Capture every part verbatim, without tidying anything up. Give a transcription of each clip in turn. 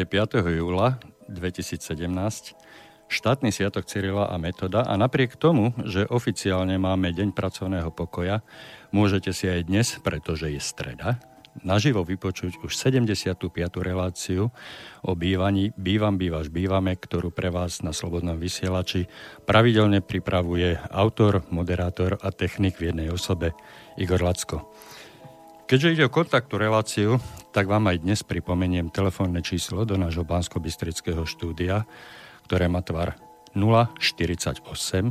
je piateho júla dvetisícsedemnásť, štátny sviatok Cyrila a Metoda, a napriek tomu, že oficiálne máme Deň pracovného pokoja, môžete si aj dnes, pretože je streda, naživo vypočuť už sedemdesiatu piatu reláciu o bývaní Bývam, bývaš, bývame, ktorú pre vás na Slobodnom vysielači pravidelne pripravuje autor, moderátor a technik v jednej osobe Igor Lacko. Keďže ide o kontaktnú reláciu, tak vám aj dnes pripomeniem telefónne číslo do nášho banskobystrického štúdia, ktoré má tvar nula štyridsaťosem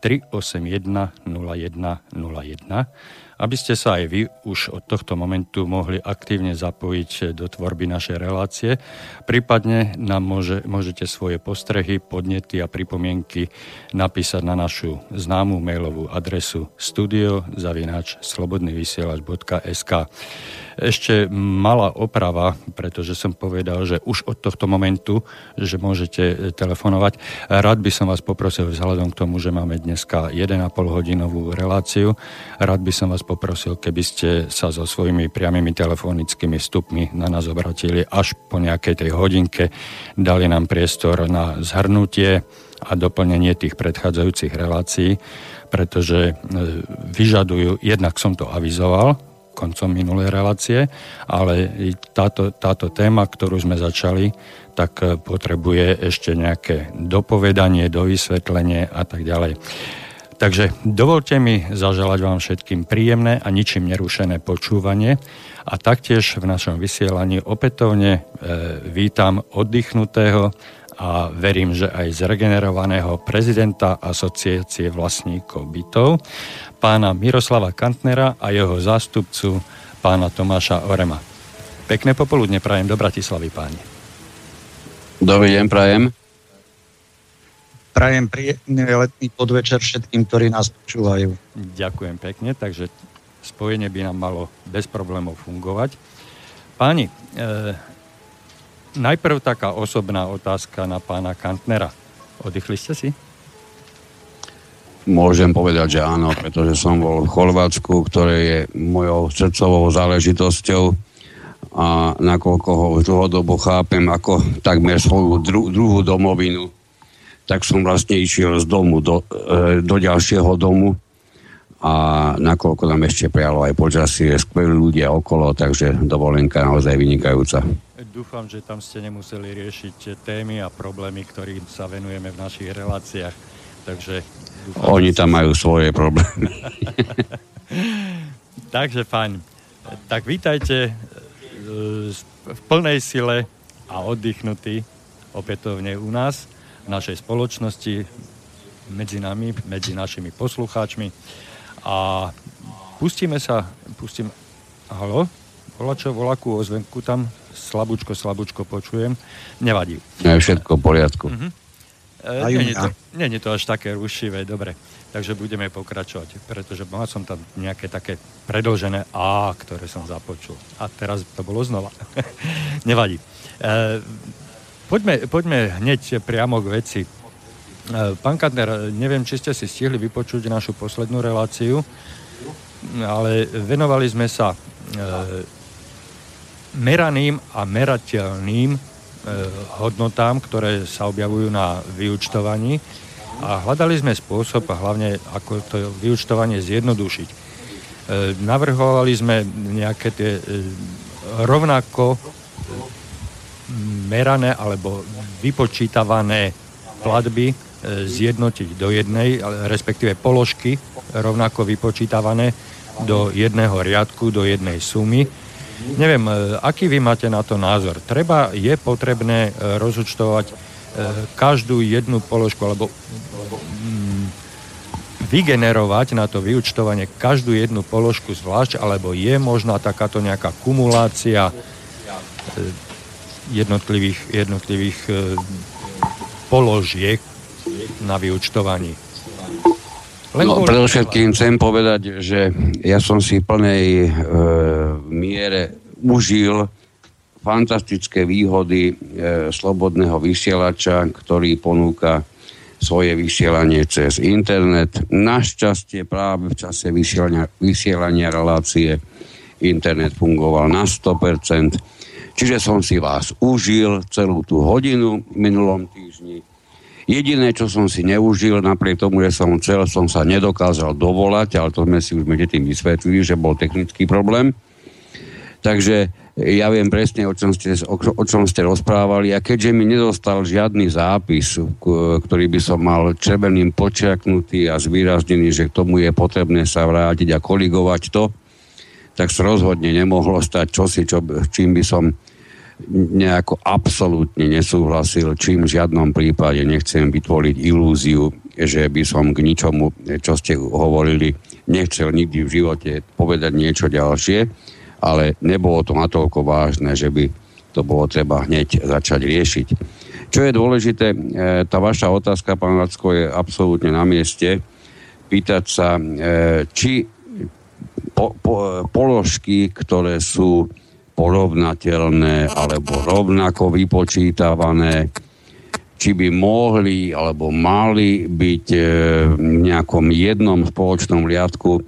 tri osemdesiatjeden nula jeden nula jeden, aby ste sa aj vy už od tohto momentu mohli aktívne zapojiť do tvorby našej relácie. Prípadne nám môže, môžete svoje postrehy, podnety a pripomienky napísať na našu známú mailovú adresu studio zavináč slobodný vysielač bodka es ká. Ešte malá oprava, pretože som povedal, že už od tohto momentu, že môžete telefonovať. Rád by som vás poprosil, vzhľadom k tomu, že máme dneska jeden a pol hodinovú reláciu, rád by som vás poprosil, keby ste sa so svojimi priamými telefonickými vstupmi na nás obratili až po nejakej tej hodinke, dali nám priestor na zhrnutie a doplnenie tých predchádzajúcich relácií, pretože vyžadujú, jednak som to avizoval koncom minulej relácie, ale táto, táto téma, ktorú sme začali, tak potrebuje ešte nejaké dopovedanie, dovysvetlenie a tak ďalej. Takže dovolte mi zaželať vám všetkým príjemné a ničím nerušené počúvanie, a taktiež v našom vysielaní opätovne e, vítam oddychnutého a verím, že aj zregenerovaného prezidenta Asociácie vlastníkov bytov, pána Miroslava Kantnera, a jeho zástupcu pána Tomáša Orema. Pekné popoludne prajem do Bratislavy, páni. Dobrý deň prajem. Prajem príjemný letný podvečer všetkým, ktorí nás počúvajú. Ďakujem pekne, takže spojenie by nám malo bez problémov fungovať. Páni, e, najprv taká osobná otázka na pána Kantnera. Oddychli ste si? Môžem povedať, že áno, pretože som bol v Chorvátsku, ktoré je mojou srdcovou záležitosťou, a nakoľko ho už dlhodobo chápem ako takmer svoju dru, druhú domovinu, tak som vlastne išiel z domu do, e, do ďalšieho domu, a nakoľko nám ešte prijalo aj počasie, skvelí ľudia okolo, takže dovolenka naozaj vynikajúca. Dúfam, že tam ste nemuseli riešiť témy a problémy, ktorým sa venujeme v našich reláciách, takže dúfam, oni tam majú svoje problémy. Takže fajn, tak vítajte v plnej sile a oddychnutí opätovne u nás, v našej spoločnosti, medzi nami, medzi našimi poslucháčmi. A pustíme sa, pustím, halo, volačo, volakú ozvenku tam, slabúčko, slabúčko počujem, nevadí. Je všetko v poriadku. Uh-huh. E, nie, nie, to, nie, nie to až také rušivé, dobre. Takže budeme pokračovať, pretože mal som tam nejaké také predĺžené A, ktoré som započul. A teraz to bolo znova. Nevadí. E, poďme, poďme hneď priamo k veci. E, pán Kantner, neviem, či ste si stihli vypočuť našu poslednú reláciu, ale venovali sme sa e, meraným a merateľným e, hodnotám, ktoré sa objavujú na vyúčtovaní. A hľadali sme spôsob, a hlavne ako to vyúčtovanie zjednodušiť. E, navrhovali sme nejaké tie e, rovnako merané alebo vypočítavané platby e, zjednotiť do jednej, respektíve položky rovnako vypočítavané do jedného riadku, do jednej sumy. Neviem, e, aký vy máte na to názor? Treba, je potrebné e, rozúčtovať každú jednu položku, alebo mm, vygenerovať na to vyúčtovanie každú jednu položku zvlášť, alebo je možná takáto nejaká kumulácia jednotlivých, jednotlivých položiek na vyúčtovaní? No, predovšetkým chcem povedať, že ja som si v plnej e, miere užil fantastické výhody e, slobodného vysielača, ktorý ponúka svoje vysielanie cez internet. Našťastie práve v čase vysielania, vysielania relácie internet fungoval na sto percent, Čiže som si vás užil celú tú hodinu v minulom týždni. Jediné, čo som si neužil, napriek tomu, že som chcel, som sa nedokázal dovolať, ale to sme si už medzi tým vysvetlili, že bol technický problém. Takže ja viem presne, o čom ste, o, o čom ste rozprávali, a keďže mi nedostal žiadny zápis, ktorý by som mal červeným počiarknutý a zvýraznený, že k tomu je potrebné sa vrátiť a koligovať to, tak sa rozhodne nemohlo stať čosi, čo, čím by som nejako absolútne nesúhlasil, čím v žiadnom prípade nechcem vytvoriť ilúziu, že by som k ničomu, čo ste hovorili, nechcel nikdy v živote povedať niečo ďalšie, ale nebolo to natoľko vážne, že by to bolo treba hneď začať riešiť. Čo je dôležité, tá vaša otázka, pán Lacko, je absolútne na mieste. Pýtať sa, či po, po, položky, ktoré sú porovnateľné alebo rovnako vypočítavané, či by mohli alebo mali byť e, v nejakom jednom spoločnom riadku. E,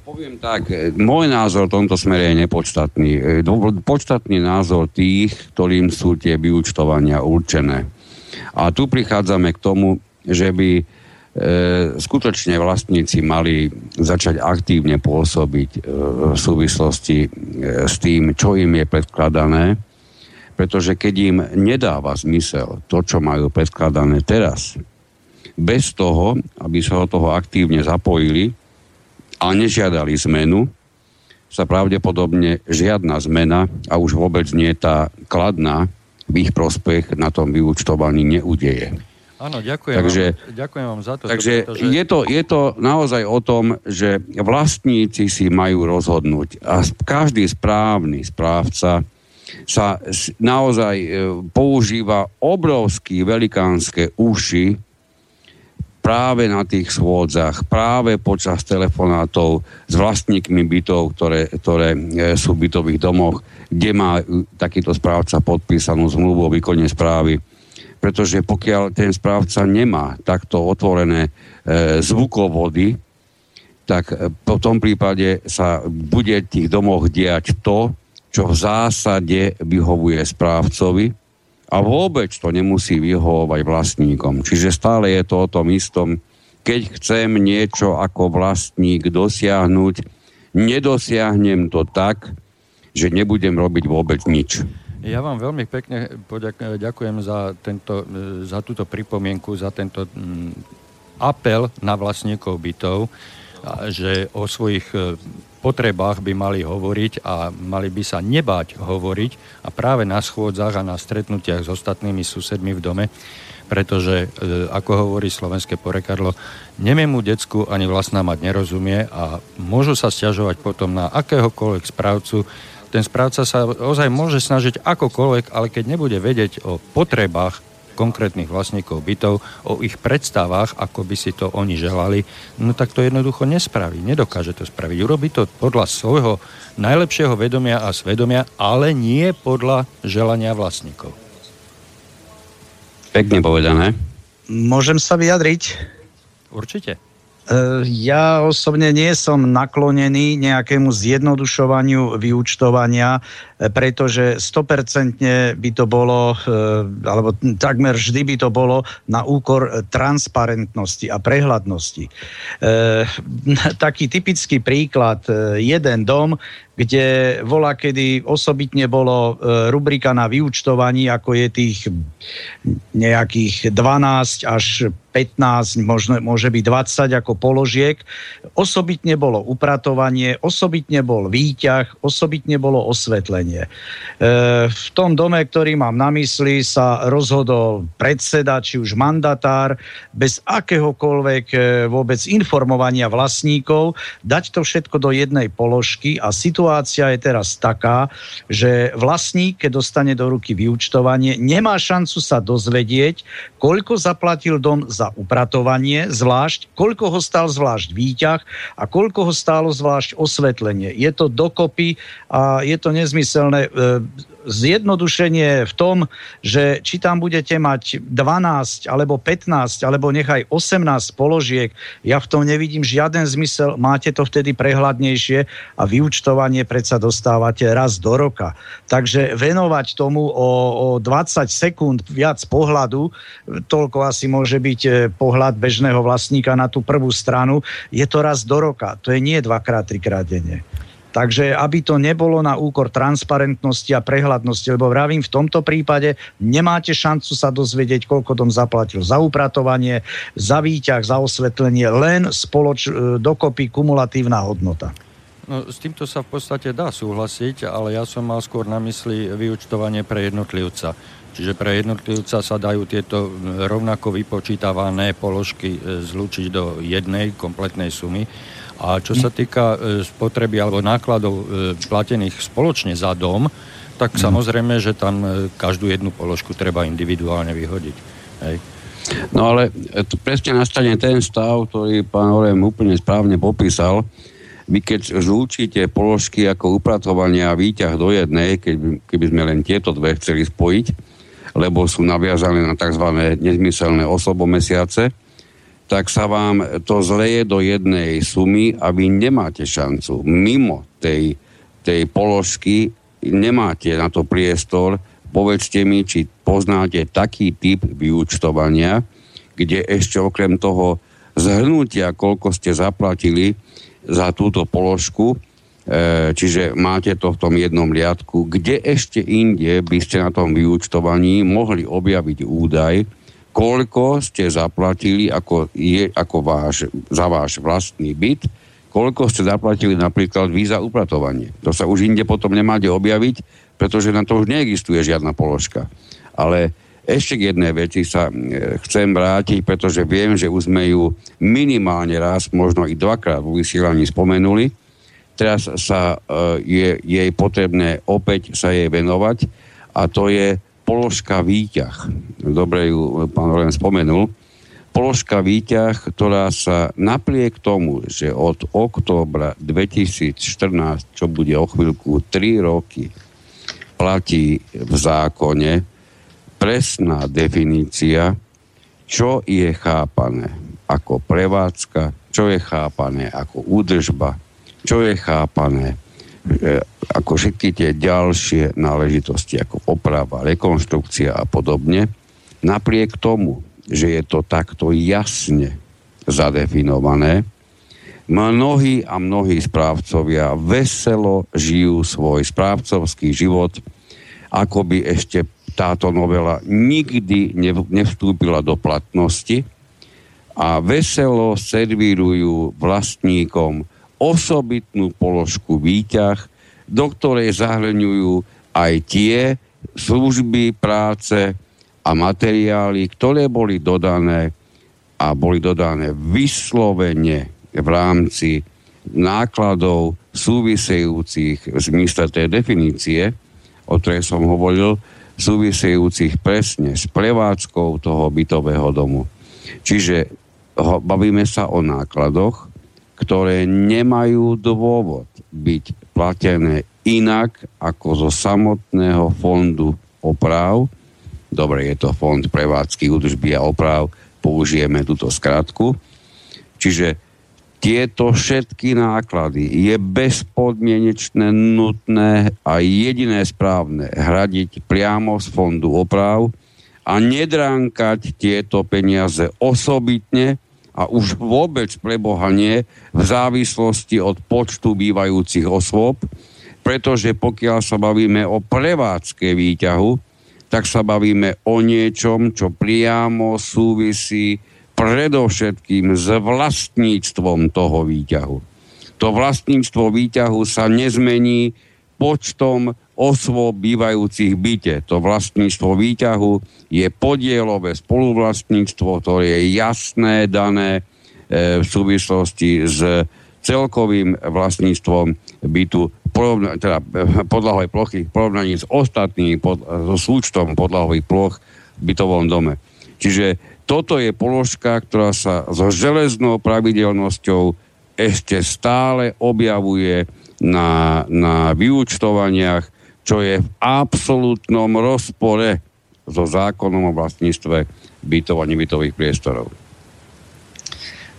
poviem tak, môj názor v tomto smere je nepodstatný. E, podstatný názor tých, ktorým sú tie vyúčtovania určené. A tu prichádzame k tomu, že by e, skutočne vlastníci mali začať aktívne pôsobiť e, v súvislosti e, s tým, čo im je predkladané, pretože keď im nedáva zmysel to, čo majú predkladané teraz, bez toho, aby sa do toho aktívne zapojili a nežiadali zmenu, sa pravdepodobne žiadna zmena, a už vôbec nie tá kladná, v ich prospech na tom vyúčtovaní neudeje. Áno, ďakujem, takže, vám, ďakujem vám za to. Takže to, pretože... je, to, je to naozaj o tom, že vlastníci si majú rozhodnúť a každý správny správca sa naozaj používa obrovské velikánske uši práve na tých schôdzach, práve počas telefonátov s vlastníkmi bytov, ktoré, ktoré sú v bytových domoch, kde má takýto správca podpísanú zmluvu o výkone správy. Pretože pokiaľ ten správca nemá takto otvorené zvukovody, tak v tom prípade sa bude v tých domoch diať to, čo v zásade vyhovuje správcovi a vôbec to nemusí vyhovovať vlastníkom. Čiže stále je to o tom istom, keď chcem niečo ako vlastník dosiahnuť, nedosiahnem to tak, že nebudem robiť vôbec nič. Ja vám veľmi pekne poďak- ďakujem za, tento, za túto pripomienku, za tento m, apel na vlastníkov bytov, že o svojich potrebách by mali hovoriť a mali by sa nebáť hovoriť a práve na schôdzach a na stretnutiach s ostatnými susedmi v dome, pretože, ako hovorí slovenské porekadlo, nemému decku ani vlastná mať nerozumie a môžu sa sťažovať potom na akéhokoľvek správcu. Ten správca sa ozaj môže snažiť akokoľvek, ale keď nebude vedieť o potrebách konkrétnych vlastníkov bytov, o ich predstavách, ako by si to oni želali, no tak to jednoducho nespraví, nedokáže to spraviť. Urobí to podľa svojho najlepšieho vedomia a svedomia, ale nie podľa želania vlastníkov. Pekne povedané. Môžem sa vyjadriť? Určite. Ja osobne nie som naklonený nejakému zjednodušovaniu vyúčtovania, pretože stopercentne by to bolo, alebo takmer vždy by to bolo na úkor transparentnosti a prehľadnosti. Taký typický príklad, jeden dom, kde vola, kedy osobitne bolo rubrika na vyúčtovaní, ako je tých nejakých dvanásť až pätnásť, možno, môže byť dvadsať ako položiek. Osobitne bolo upratovanie, osobitne bol výťah, osobitne bolo osvetlenie. V tom dome, ktorý mám na mysli, sa rozhodol predseda, či už mandatár, bez akéhokoľvek vôbec informovania vlastníkov, dať to všetko do jednej položky a situáciu Situácia je teraz taká, že vlastník, keď dostane do ruky vyúčtovanie, nemá šancu sa dozvedieť, koľko zaplatil dom za upratovanie zvlášť, koľko ho stál zvlášť výťah a koľko ho stálo zvlášť osvetlenie. Je to dokopy a je to nezmysel. nezmyselné zjednodušenie v tom, že či tam budete mať dvanásť alebo pätnásť alebo nechaj osemnásť položiek, ja v tom nevidím žiaden zmysel, máte to vtedy prehľadnejšie a vyúčtovanie predsa dostávate raz do roka. Takže venovať tomu o, o dvadsať sekúnd viac pohľadu, toľko asi môže byť pohľad bežného vlastníka na tú prvú stranu, je to raz do roka, to je nie dvakrát, trikrát denne. Takže aby to nebolo na úkor transparentnosti a prehľadnosti, lebo vravím, v tomto prípade nemáte šancu sa dozvedieť, koľko dom zaplatil za upratovanie, za výťah, za osvetlenie, len spoloč, dokopy kumulatívna hodnota. No, s týmto sa v podstate dá súhlasiť, ale ja som mal skôr na mysli vyúčtovanie pre jednotlivca. Čiže pre jednotlivca sa dajú tieto rovnako vypočítavané položky zlúčiť do jednej kompletnej sumy. A čo sa týka spotreby alebo nákladov platených spoločne za dom, tak samozrejme, že tam každú jednu položku treba individuálne vyhodiť. Hej. No ale presne nastane ten stav, ktorý pán Orem úplne správne popísal. Vy keď zlúčite položky ako upratovanie a výťah do jednej, keby, keby sme len tieto dve chceli spojiť, lebo sú naviazané na tzv. Nezmyselné osobomesiace, tak sa vám to zleje do jednej sumy a vy nemáte šancu. Mimo tej, tej položky nemáte na to priestor. Povedzte mi, či poznáte taký typ vyúčtovania, kde ešte okrem toho zhrnutia, koľko ste zaplatili za túto položku, čiže máte to v tom jednom riadku, kde ešte inde by ste na tom vyúčtovaní mohli objaviť údaj, koľko ste zaplatili ako, je, ako váš, za váš vlastný byt, koľko ste zaplatili napríklad vy za upratovanie. To sa už inde potom nemáte objaviť, pretože na to už neexistuje žiadna položka. Ale ešte k jednej veci sa chcem vrátiť, pretože viem, že už sme ju minimálne raz, možno i dvakrát v vysielaní spomenuli. Teraz sa je jej potrebné opäť sa jej venovať a to je položka výťah, dobre ju pán Orem spomenul, položka výťah, ktorá sa napriek tomu, že od októbra dvetisícštrnásť, čo bude o chvíľku tri roky, platí v zákone presná definícia, čo je chápané ako prevádzka, čo je chápané ako údržba, čo je chápané ako všetky tie ďalšie náležitosti, ako oprava, rekonštrukcia a podobne, napriek tomu, že je to takto jasne zadefinované, mnohí a mnohí správcovia veselo žijú svoj správcovský život, ako by ešte táto novela nikdy nevstúpila do platnosti a veselo servírujú vlastníkom osobitnú položku výťah, do ktorej zahrňujú aj tie služby, práce a materiály, ktoré boli dodané a boli dodané vyslovene v rámci nákladov súvisejúcich v zmysle tej definície, o ktorej som hovoril, súvisejúcich presne s prevádzkou toho bytového domu. Čiže bavíme sa o nákladoch, ktoré nemajú dôvod byť platené inak ako zo samotného fondu oprav. Dobre, je to fond prevádzky, údržby a oprav, použijeme túto skratku. Čiže tieto všetky náklady je bezpodmienečne nutné a jediné správne hradiť priamo z fondu oprav a nedránkať tieto peniaze osobitne a už vôbec prebohanie v závislosti od počtu bývajúcich osôb, pretože pokiaľ sa bavíme o prevádzke výťahu, tak sa bavíme o niečom, čo priamo súvisí predovšetkým s vlastníctvom toho výťahu. To vlastníctvo výťahu sa nezmení počtom osôb bývajúcich v byte. To vlastníctvo výťahu je podielové spoluvlastníctvo, ktoré je jasné, dané v súvislosti s celkovým vlastníctvom bytu, teda podlahovej plochy v porovnaní s ostatným pod, so súčtom podlahových ploch v bytovom dome. Čiže toto je položka, ktorá sa so železnou pravidelnosťou ešte stále objavuje na, na vyúčtovaniach, čo je v absolútnom rozpore so zákonom o vlastníctve bytov a nebytových priestorov.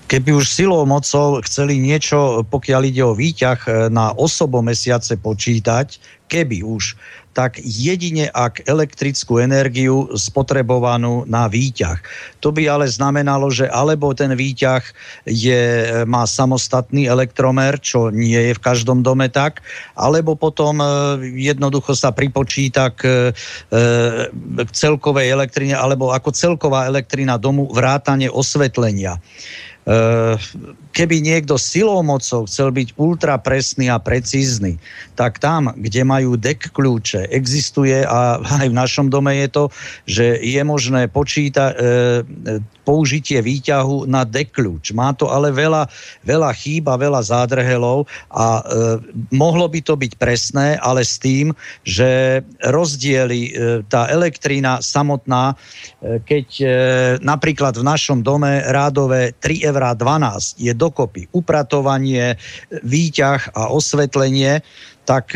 Keby už silou mocou chceli niečo, pokiaľ ide o výťah na osobomesiace počítať, keby už, tak jedine ak elektrickú energiu spotrebovanú na výťah. To by ale znamenalo, že alebo ten výťah je, má samostatný elektromer, čo nie je v každom dome tak, alebo potom jednoducho sa pripočíta k, k celkovej elektrine, alebo ako celková elektrina domu vrátane osvetlenia. Keby niekto silou mocou chcel byť ultra presný a precízny, tak tam, kde majú dek kľúče, existuje a aj v našom dome je to, že je možné počítať e, použitie výťahu na dek kľúč. Má to ale veľa, veľa chýb a veľa zádrhelov a e, mohlo by to byť presné, ale s tým, že rozdiely e, tá elektrina samotná, e, keď e, napríklad v našom dome rádové tri eurá dvanásť je dokopy upratovanie, výťah a osvetlenie, tak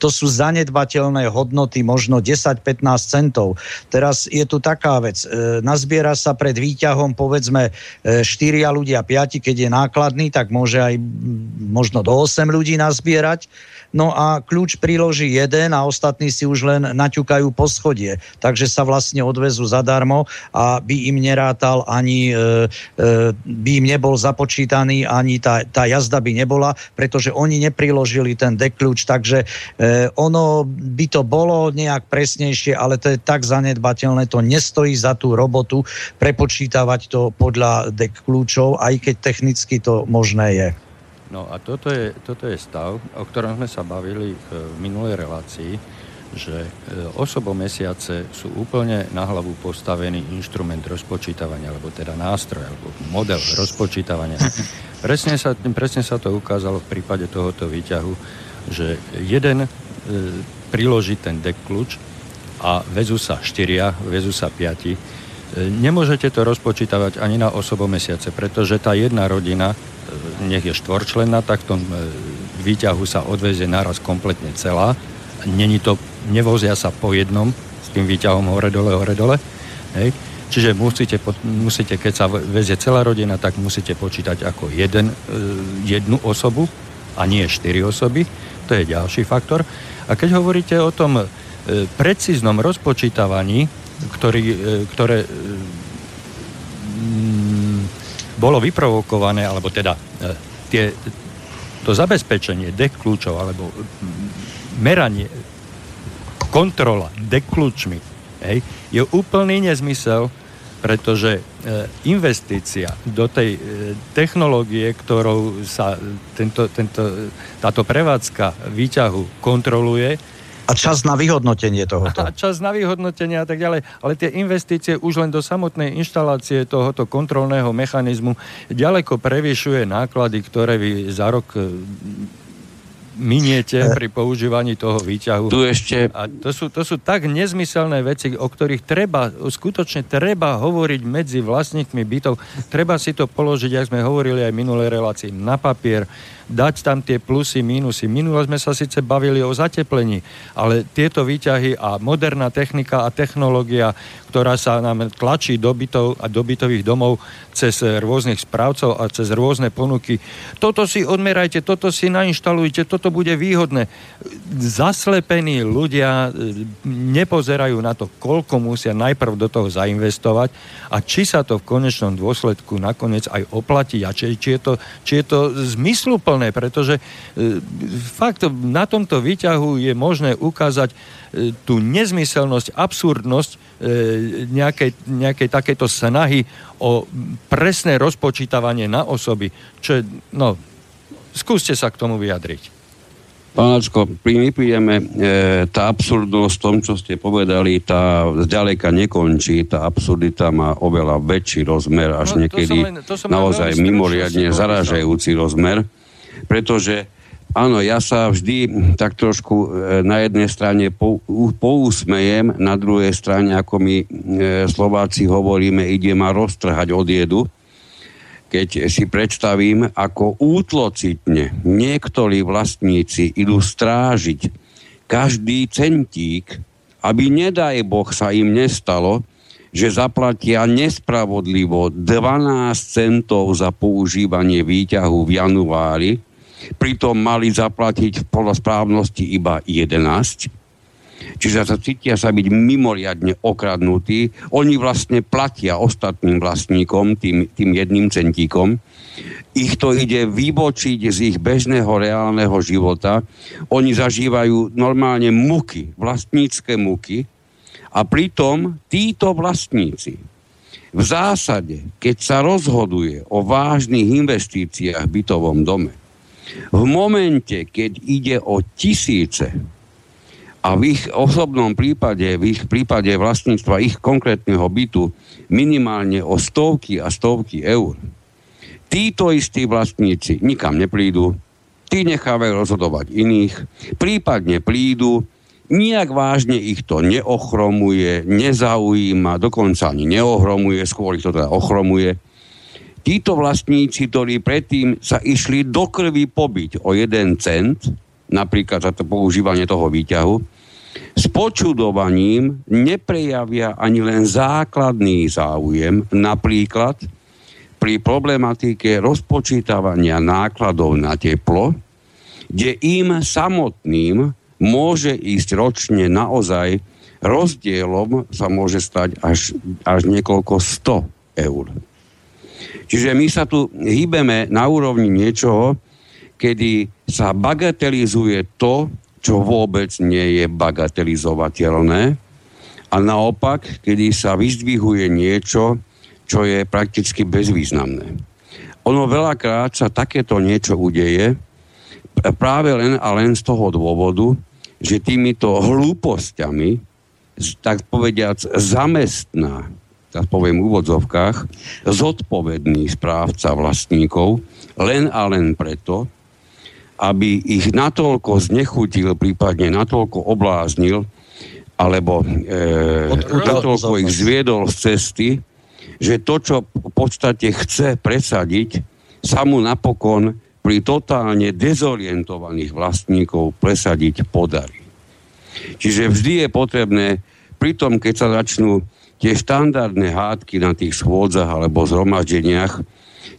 to sú zanedbateľné hodnoty, možno desať až pätnásť centov. Teraz je tu taká vec, nazbiera sa pred výťahom povedzme štyria ľudia, päť, keď je nákladný, tak môže aj možno do osem ľudí nazbierať. No a kľúč priloží jeden a ostatní si už len naťukajú po schodie, takže sa vlastne odvezú zadarmo a by im nerátal ani, by im nebol započítaný, ani tá, tá jazda by nebola, pretože oni nepriložili ten dekľúč, takže ono by to bolo nejak presnejšie, ale to je tak zanedbateľné, to nestojí za tú robotu prepočítavať to podľa dekkľúčov, aj keď technicky to možné je. No a toto je, toto je stav, o ktorom sme sa bavili v minulej relácii, že osobomesiace sú úplne na hlavu postavený inštrument rozpočítavania, alebo teda nástroj, alebo model rozpočítavania. Presne sa, presne sa to ukázalo v prípade tohoto výťahu, že jeden e, priloží ten dekkľúč a väzú sa štyria, väzú sa piati. E, nemôžete to rozpočítavať ani na osobomesiace, pretože tá jedna rodina, nech je štvorčlenná, tak v tom výťahu sa odvezie naraz kompletne celá. Není to, nevozia sa po jednom s tým výťahom hore dole, hore dole. Hej. Čiže musíte, musíte, keď sa vezie celá rodina, tak musíte počítať ako jeden, jednu osobu a nie štyri osoby. To je ďalší faktor. A keď hovoríte o tom precíznom rozpočítavaní, ktorý, ktoré bolo vyprovokované, alebo teda tie, to zabezpečenie dekkľúčov, alebo meranie, kontrola dekkľúčmi, hej, je úplný nezmysel, pretože investícia do tej technológie, ktorou sa tento, tento, táto prevádzka výťahu kontroluje, a čas na vyhodnotenie tohoto. A čas na vyhodnotenie a tak ďalej. Ale tie investície už len do samotnej inštalácie tohoto kontrolného mechanizmu ďaleko prevyšuje náklady, ktoré vy za rok miniete pri používaní toho výťahu. Tu ešte... A to sú, to sú tak nezmyselné veci, o ktorých treba, skutočne treba hovoriť medzi vlastníkmi bytov. Treba si to položiť, jak sme hovorili aj v minulej relácii, na papier, dať tam tie plusy, mínusy. Minule sme sa síce bavili o zateplení, ale tieto výťahy a moderná technika a technológia, ktorá sa nám tlačí do bytov a do bytových domov cez rôznych správcov a cez rôzne ponuky. Toto si odmerajte, toto si nainštalujte, toto bude výhodné. Zaslepení ľudia nepozerajú na to, koľko musia najprv do toho zainvestovať a či sa to v konečnom dôsledku nakoniec aj oplatí a či, či je to, či je to zmysluplné, pretože fakt na tomto výťahu je možné ukázať tú nezmyselnosť, absurdnosť nejakej, nejakej takejto snahy o presné rozpočítavanie na osoby. Čo, no, skúste sa k tomu vyjadriť. Pánačko, pripíjeme e, tá absurdnosť v tom, čo ste povedali, tá zďaleka nekončí, tá absurdita má oveľa väčší rozmer, až no, niekedy len, naozaj mimoriadne zarážajúci rozmer. Pretože, áno, ja sa vždy tak trošku na jednej strane pousmejem, na druhej strane, ako my Slováci hovoríme, ide ma roztrhať od jedu, keď si predstavím, ako útlocitne niektorí vlastníci idú strážiť každý centík, aby nedaj Boh sa im nestalo, že zaplatia nespravodlivo dvanásť centov za používanie výťahu v januári, pritom mali zaplatiť podľa správnosti iba jedenásť. Čiže sa cítia sa byť mimoriadne okradnutí. Oni vlastne platia ostatným vlastníkom, tým, tým jedným centíkom. Ich to ide vybočiť z ich bežného reálneho života. Oni zažívajú normálne muky, vlastnícke muky. A pritom títo vlastníci v zásade, keď sa rozhoduje o vážnych investíciách v bytovom dome, v momente, keď ide o tisíce a v ich osobnom prípade, v ich prípade vlastníctva ich konkrétneho bytu minimálne o stovky a stovky eur, títo istí vlastníci nikam neprídu, tí nechávajú rozhodovať iných, prípadne prídu, nijak vážne ich to neochromuje, nezaujíma, dokonca ani neohromuje, skôr ich to teda ochromuje. Títo vlastníci, ktorí predtým sa išli do krvi pobiť o jeden cent, napríklad za to používanie toho výťahu, s počudovaním neprejavia ani len základný záujem, napríklad pri problematike rozpočítavania nákladov na teplo, kde im samotným môže ísť ročne naozaj rozdielom sa môže stať až, až niekoľko sto eur. Čiže my sa tu hýbeme na úrovni niečoho, kedy sa bagatelizuje to, čo vôbec nie je bagatelizovateľné a naopak, kedy sa vyzdvihuje niečo, čo je prakticky bezvýznamné. Ono veľakrát sa takéto niečo udeje práve len a len z toho dôvodu, že týmito hlúpostiami, tak povediac, zamestná, tak poviem v úvodzovkách, zodpovedný správca vlastníkov, len a len preto, aby ich natoľko znechutil, prípadne natoľko obláznil, alebo e, natoľko ich zviedol z cesty, že to, čo v podstate chce presadiť, sa mu napokon pri totálne dezorientovaných vlastníkov presadiť podarí. Čiže vždy je potrebné, pritom keď sa začnú tie štandardné hádky na tých schôdzach alebo zhromaždeniach,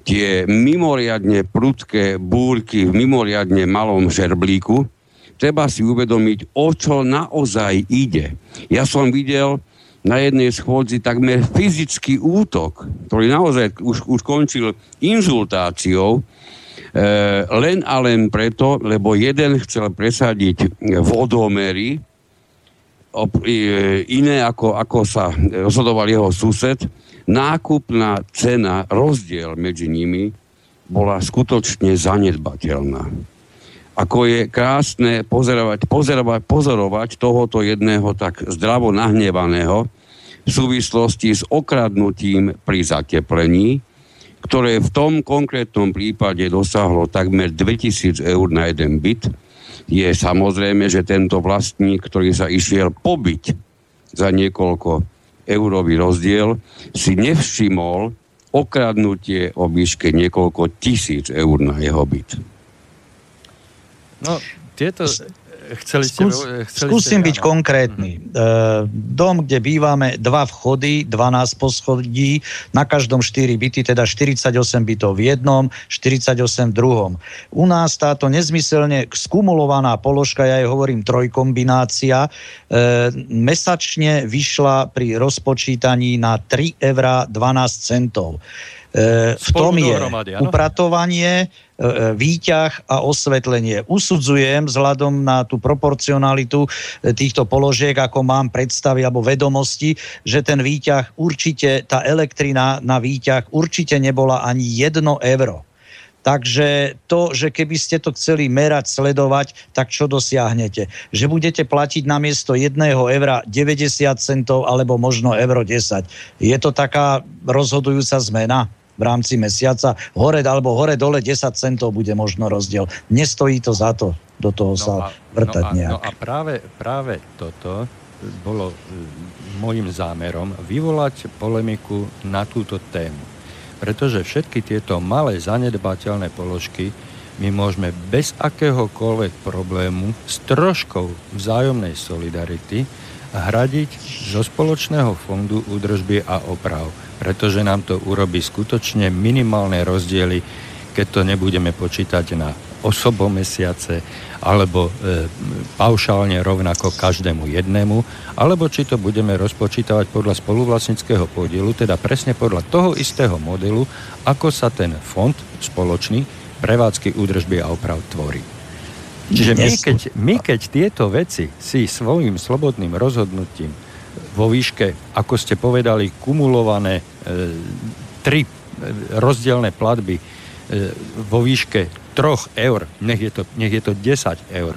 tie mimoriadne prudké búrky v mimoriadne malom žerblíku, treba si uvedomiť, o čo naozaj ide. Ja som videl na jednej schôdzi takmer fyzický útok, ktorý naozaj už, už končil inzultáciou, E, len a len preto, lebo jeden chcel presadiť vodomery, op, e, iné ako, ako sa rozhodoval jeho sused, nákupná cena, rozdiel medzi nimi bola skutočne zanedbateľná. Ako je krásne pozerovať, pozerovať, pozorovať tohoto jedného tak zdravo nahnevaného v súvislosti s okradnutím pri zateplení, ktoré v tom konkrétnom prípade dosahlo takmer dvetisíc eur na jeden byt, je samozrejme, že tento vlastník, ktorý sa išiel pobiť za niekoľko eurový rozdiel, si nevšimol okradnutie o výške niekoľko tisíc eur na jeho byt. No, tieto... Chceli ste, Skús, chceli skúsim ste, byť áno. konkrétny. E, dom, kde bývame, dva vchody, dvanásť poschodí, na každom štyri byty, teda štyridsaťosem bytov v jednom, štyridsaťosem v druhom. U nás táto nezmyselne skumulovaná položka, ja jej hovorím trojkombinácia, e, mesačne vyšla pri rozpočítaní na tri eurá dvanásť centov. E, v tom je upratovanie, výťah a osvetlenie. Usudzujem vzhľadom na tú proporcionalitu týchto položiek, ako mám predstavy alebo vedomosti, že ten výťah určite, tá elektrina na výťah určite nebola ani jedno euro. Takže to, že keby ste to chceli merať, sledovať, tak čo dosiahnete? Že budete platiť namiesto jedného eura deväťdesiat centov alebo možno euro desať. Je to taká rozhodujúca zmena v rámci mesiaca, hore alebo hore dole desať centov bude možno rozdiel. Nestojí to za to, do toho no sa a, vrtať no a, nejak. No a práve, práve toto bolo môjim zámerom vyvolať polemiku na túto tému. Pretože všetky tieto malé zanedbateľné položky my môžeme bez akéhokoľvek problému s troškou vzájomnej solidarity hradiť zo spoločného fondu údržby a oprav, pretože nám to urobí skutočne minimálne rozdiely, keď to nebudeme počítať na osobomesiace, alebo e, paušálne rovnako každému jednému, alebo či to budeme rozpočítavať podľa spoluvlastníckeho podielu, teda presne podľa toho istého modelu, ako sa ten fond spoločný prevádzky údržby a oprav tvorí. Čiže my keď, my keď tieto veci si svojím slobodným rozhodnutím vo výške, ako ste povedali, kumulované e, tri rozdielne platby e, vo výške tri eur, nech je to, nech je to desať eur.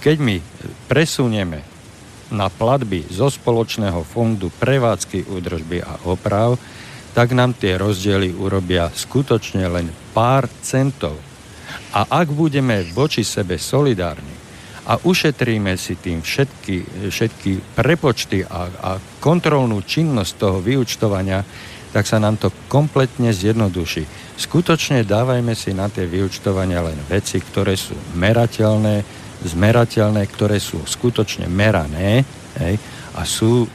Keď my presunieme na platby zo spoločného fondu prevádzky údržby a oprav, tak nám tie rozdiely urobia skutočne len pár centov. A ak budeme voči sebe solidárni a ušetríme si tým všetky, všetky prepočty a, a kontrolnú činnosť toho vyúčtovania, tak sa nám to kompletne zjednoduší. Skutočne dávajme si na tie vyúčtovania len veci, ktoré sú merateľné, zmerateľné, ktoré sú skutočne merané, hej, a sú e,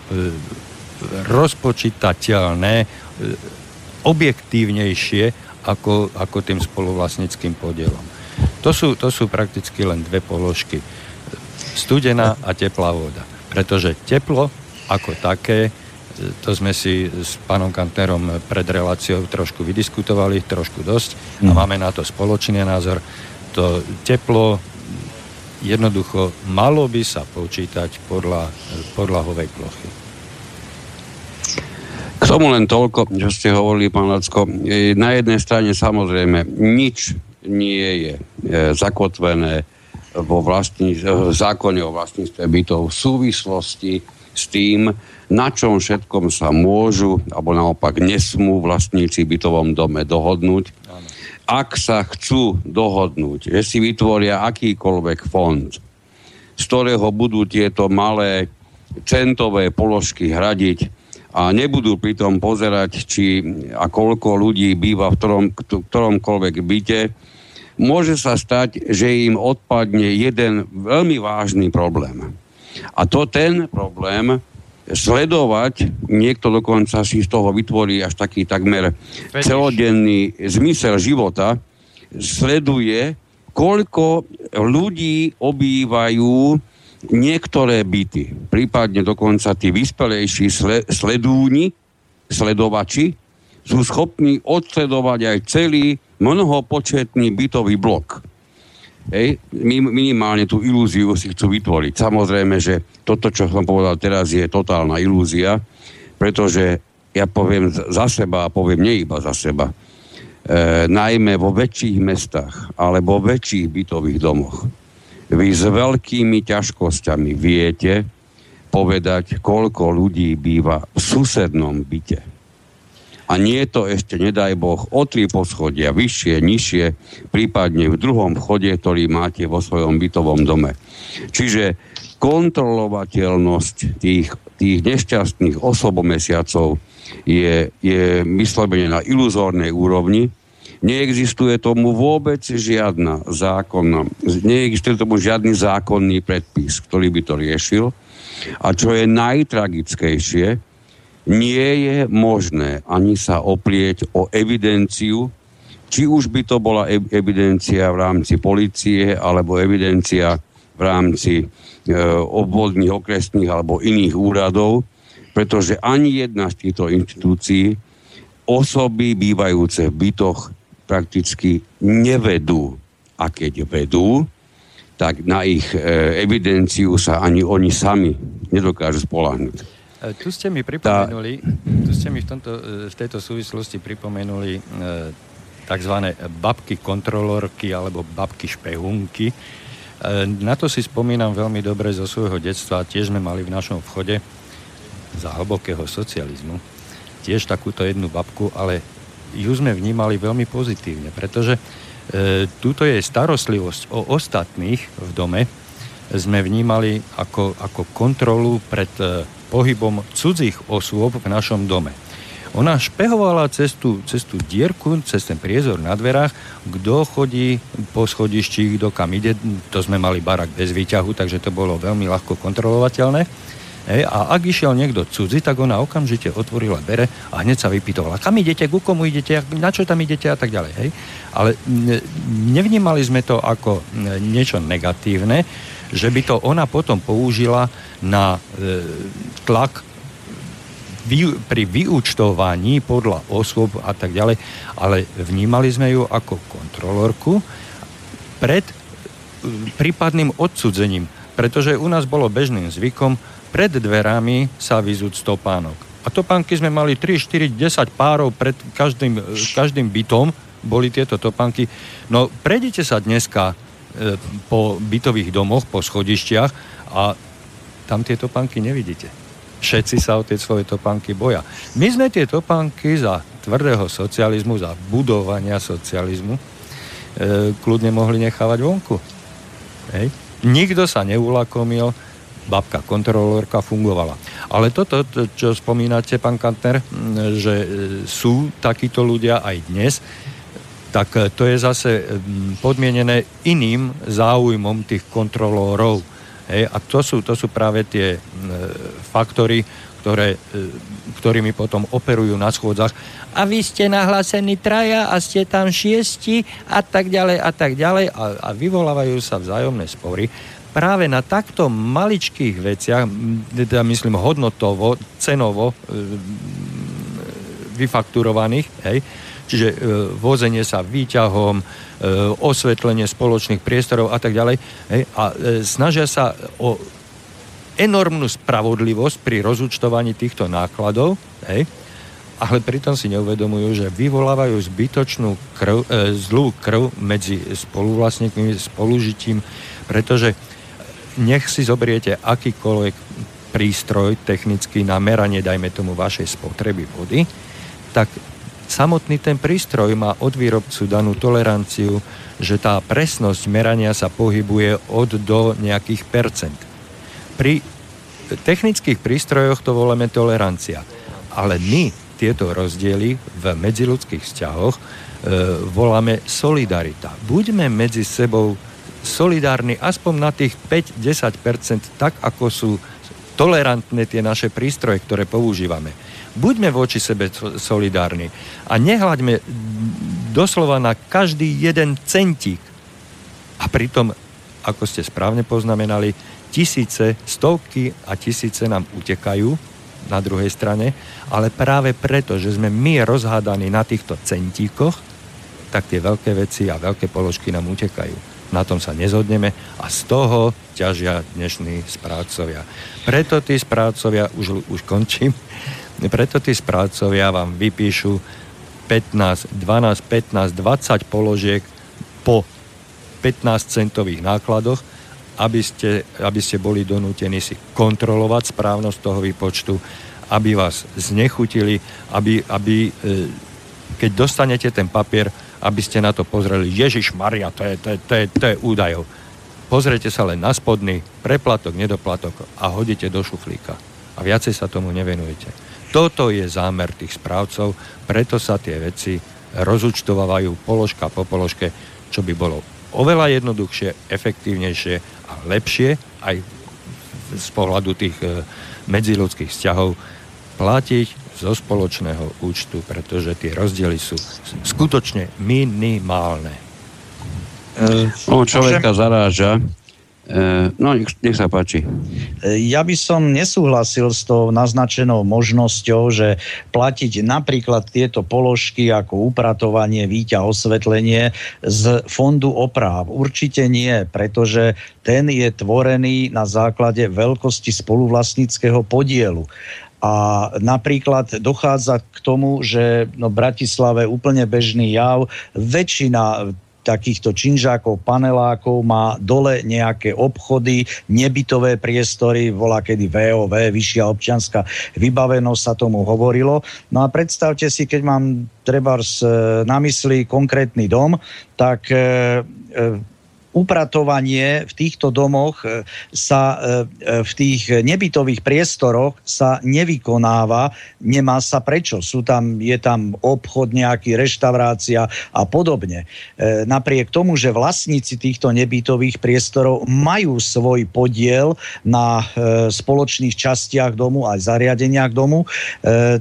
rozpočítateľné, e, objektívnejšie ako, ako tým spoluvlastníckým podielom. To sú, to sú prakticky len dve položky. Studená a teplá voda. Pretože teplo ako také, to sme si s pánom Kantnerom pred reláciou trošku vydiskutovali, trošku dosť, a máme na to spoločný názor. To teplo jednoducho malo by sa počítať podľa podlahovej plochy. K tomu len toľko, čo ste hovorili, pán Lacko. Na jednej strane samozrejme nič nie je zakotvené vo vlastní, v zákone o vlastníctve bytov v súvislosti s tým, na čom všetkom sa môžu, alebo naopak nesmú vlastníci v bytovom dome dohodnúť. Ak sa chcú dohodnúť, že si vytvoria akýkoľvek fond, z ktorého budú tieto malé centové položky hradiť a nebudú pritom pozerať, či a koľko ľudí býva v ktorom, ktoromkoľvek byte, môže sa stať, že im odpadne jeden veľmi vážny problém. A to ten problém sledovať, niekto dokonca si z toho vytvorí až taký takmer celodenný zmysel života, sleduje, koľko ľudí obývajú niektoré byty. Prípadne dokonca tí vyspelejší sledúni, sledovači, sú schopní odsledovať aj celý mnohopočetný bytový blok. Hej, minimálne tú ilúziu si chcú vytvoriť. Samozrejme, že toto, čo som povedal teraz, je totálna ilúzia, pretože ja poviem za seba a poviem nie iba za seba. E, najmä vo väčších mestách alebo vo väčších bytových domoch vy s veľkými ťažkosťami viete povedať, koľko ľudí býva v susednom byte. A nie je to ešte, nedaj Boh, o tri poschodia, vyššie, nižšie, prípadne v druhom vchode, ktorý máte vo svojom bytovom dome. Čiže kontrolovateľnosť tých, tých nešťastných osobomesiacov je, je vyslovene na iluzórnej úrovni. Neexistuje tomu vôbec žiadna zákon, neexistuje tomu žiadny zákonný predpis, ktorý by to riešil. A čo je najtragickejšie, nie je možné ani sa oprieť o evidenciu, či už by to bola evidencia v rámci polície, alebo evidencia v rámci e, obvodných, okresných alebo iných úradov, pretože ani jedna z týchto inštitúcií osoby bývajúce v bytoch prakticky nevedú. A keď vedú, tak na ich e, evidenciu sa ani oni sami nedokážu spoľahnúť. Tu ste mi pripomenuli, tu ste mi v, tomto, v tejto súvislosti pripomenuli e, takzvané babky kontrolorky alebo babky špehunky. E, na to si spomínam veľmi dobre zo svojho detstva. Tiež sme mali v našom vchode za hlbokého socializmu tiež takúto jednu babku, ale ju sme vnímali veľmi pozitívne, pretože e, túto jej starostlivosť o ostatných v dome sme vnímali ako, ako kontrolu pred e, pohybom cudzích osôb v našom dome. Ona špehovala cez tú, cez tú dierku, cez ten priezor na dverách, kto chodí po schodišti, kto kam ide. To sme mali barak bez výťahu, takže to bolo veľmi ľahko kontrolovateľné. Hej, a ak išiel niekto cudzí, tak ona okamžite otvorila dvere a hneď sa vypytovala, kam idete, ku komu idete, na čo tam idete a tak ďalej. Hej. Ale nevnímali sme to ako niečo negatívne, že by to ona potom použila na e, tlak pri vyúčtovaní podľa osôb a tak ďalej, ale vnímali sme ju ako kontrolorku pred prípadným odsudzením, pretože u nás bolo bežným zvykom pred dverami sa vyzúť stopánok. A topánky sme mali tri, štyri, desať párov pred každým, každým bytom boli tieto topánky. No prejdite sa dneska e, po bytových domoch, po schodištiach a tam tie topánky nevidíte. Všetci sa o tie svoje topánky boja. My sme tie topánky za tvrdého socializmu, za budovania socializmu e, kľudne mohli nechávať vonku. Hej. Nikto sa neulakomil, babka kontrolórka fungovala. Ale toto, to, čo spomínate, pán Kantner, že sú takíto ľudia aj dnes, tak to je zase podmienené iným záujmom tých kontrolórov. Hej, a to sú, to sú práve tie e, faktory, ktoré, e, ktorými potom operujú na schôdzach. A vy ste nahlásení traja a ste tam šiesti a tak ďalej a tak ďalej a, a vyvolávajú sa vzájomné spory. Práve na takto maličkých veciach, teda myslím hodnotovo, cenovo e, vyfakturovaných, hej, čiže e, vozenie sa výťahom, osvetlenie spoločných priestorov a tak ďalej. Hej, a snažia sa o enormnú spravodlivosť pri rozúčtovaní týchto nákladov, hej, ale pritom si neuvedomujú, že vyvolávajú zbytočnú krv, zlú krv medzi spoluvlastníkmi, spolužitím, pretože nech si zoberiete akýkoľvek prístroj technicky na meranie, dajme tomu, vašej spotreby vody, tak samotný ten prístroj má od výrobcu danú toleranciu, že tá presnosť merania sa pohybuje od do nejakých percent. Pri technických prístrojoch to voláme tolerancia, ale my tieto rozdiely v medziľudských vzťahoch e, voláme solidarita. Buďme medzi sebou solidárni aspoň na tých päť až desať percent, tak ako sú tolerantné tie naše prístroje, ktoré používame. Buďme voči sebe solidárni a nehľaďme doslova na každý jeden centík. A pritom, ako ste správne poznamenali, tisíce, stovky a tisíce nám utekajú na druhej strane, ale práve preto, že sme my rozhádaní na týchto centíkoch, tak tie veľké veci a veľké položky nám utekajú. Na tom sa nezhodneme a z toho ťažia dnešní správcovia. Preto tí správcovia, už, už končím, preto tí správcovia vám vypíšu pätnásť, dvanásť, pätnásť, dvadsať položiek po pätnásťcentových nákladoch, aby ste, aby ste boli donútení si kontrolovať správnosť toho výpočtu, aby vás znechutili, aby, aby keď dostanete ten papier, aby ste na to pozreli, Ježišmaria, to je, to je, to je, to je údajov. Pozrite sa len na spodný, preplatok, nedoplatok a hodíte do šuflíka. A viacej sa tomu nevenujete. Toto je zámer tých správcov, preto sa tie veci rozúčtovávajú položka po položke, čo by bolo oveľa jednoduchšie, efektívnejšie a lepšie aj z pohľadu tých e, medziľudských vzťahov platiť zo spoločného účtu, pretože tie rozdiely sú skutočne minimálne. E, o človeka zaráža, no, nech, nech sa páči. Ja by som nesúhlasil s tou naznačenou možnosťou, že platiť napríklad tieto položky ako upratovanie, výťah, osvetlenie z fondu opráv. Určite nie, pretože ten je tvorený na základe veľkosti spoluvlastníckeho podielu. A napríklad dochádza k tomu, že no, v Bratislave úplne bežný jav, väčšina takýchto činžákov, panelákov má dole nejaké obchody, nebytové priestory, volá kedy vé ó vé, vyššia občianska vybavenosť sa tomu hovorilo. No a predstavte si, keď mám trebárs na mysli konkrétny dom, tak e, e, upratovanie v týchto domoch sa v tých nebytových priestoroch sa nevykonáva, nemá sa prečo. Sú tam, je tam obchod nejaký, reštaurácia a podobne. Napriek tomu, že vlastníci týchto nebytových priestorov majú svoj podiel na spoločných častiach domu aj zariadeniach domu,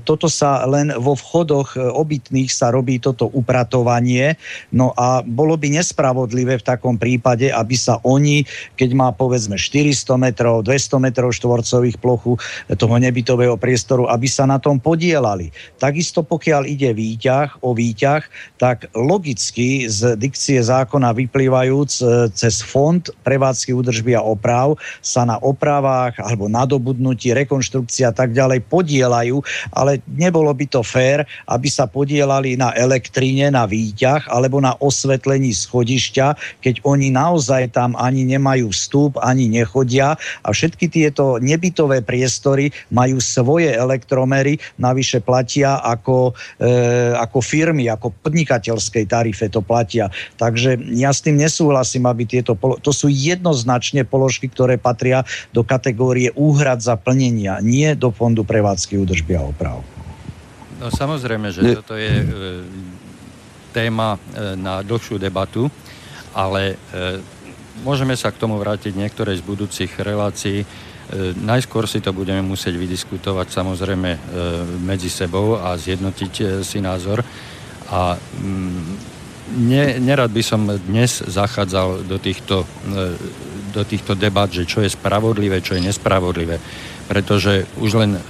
toto sa len vo vchodoch obytných sa robí toto upratovanie. No a bolo by nespravodlivé v takom prípade, aby sa oni, keď má povedzme štyristo metrov, dvesto metrov štvorcových plochu toho nebytového priestoru, aby sa na tom podielali. Takisto pokiaľ ide výťah, o výťah, tak logicky z dikcie zákona vyplývajúc cez fond prevádzky údržby a oprav sa na opravách alebo nadobudnutí, rekonštrukcia a tak ďalej podielajú, ale nebolo by to fér, aby sa podielali na elektrine, na výťah alebo na osvetlení schodišťa, keď oni naozaj tam ani nemajú vstup, ani nechodia a všetky tieto nebytové priestory majú svoje elektromery, navyše platia ako, e, ako firmy, ako podnikateľskej tarife to platia. Takže ja s tým nesúhlasím, aby tieto, polo- to sú jednoznačne položky, ktoré patria do kategórie úhrad za plnenia, nie do fondu prevádzky údržby a oprav. No samozrejme, že ne. toto je e, téma e, na dlhšiu debatu, ale e, môžeme sa k tomu vrátiť niektoré z budúcich relácií. E, najskôr si to budeme musieť vydiskutovať samozrejme e, medzi sebou a zjednotiť e, si názor. A m, ne, nerad by som dnes zachádzal do týchto, e, do týchto debat, že čo je spravodlivé, čo je nespravodlivé. Pretože už len e,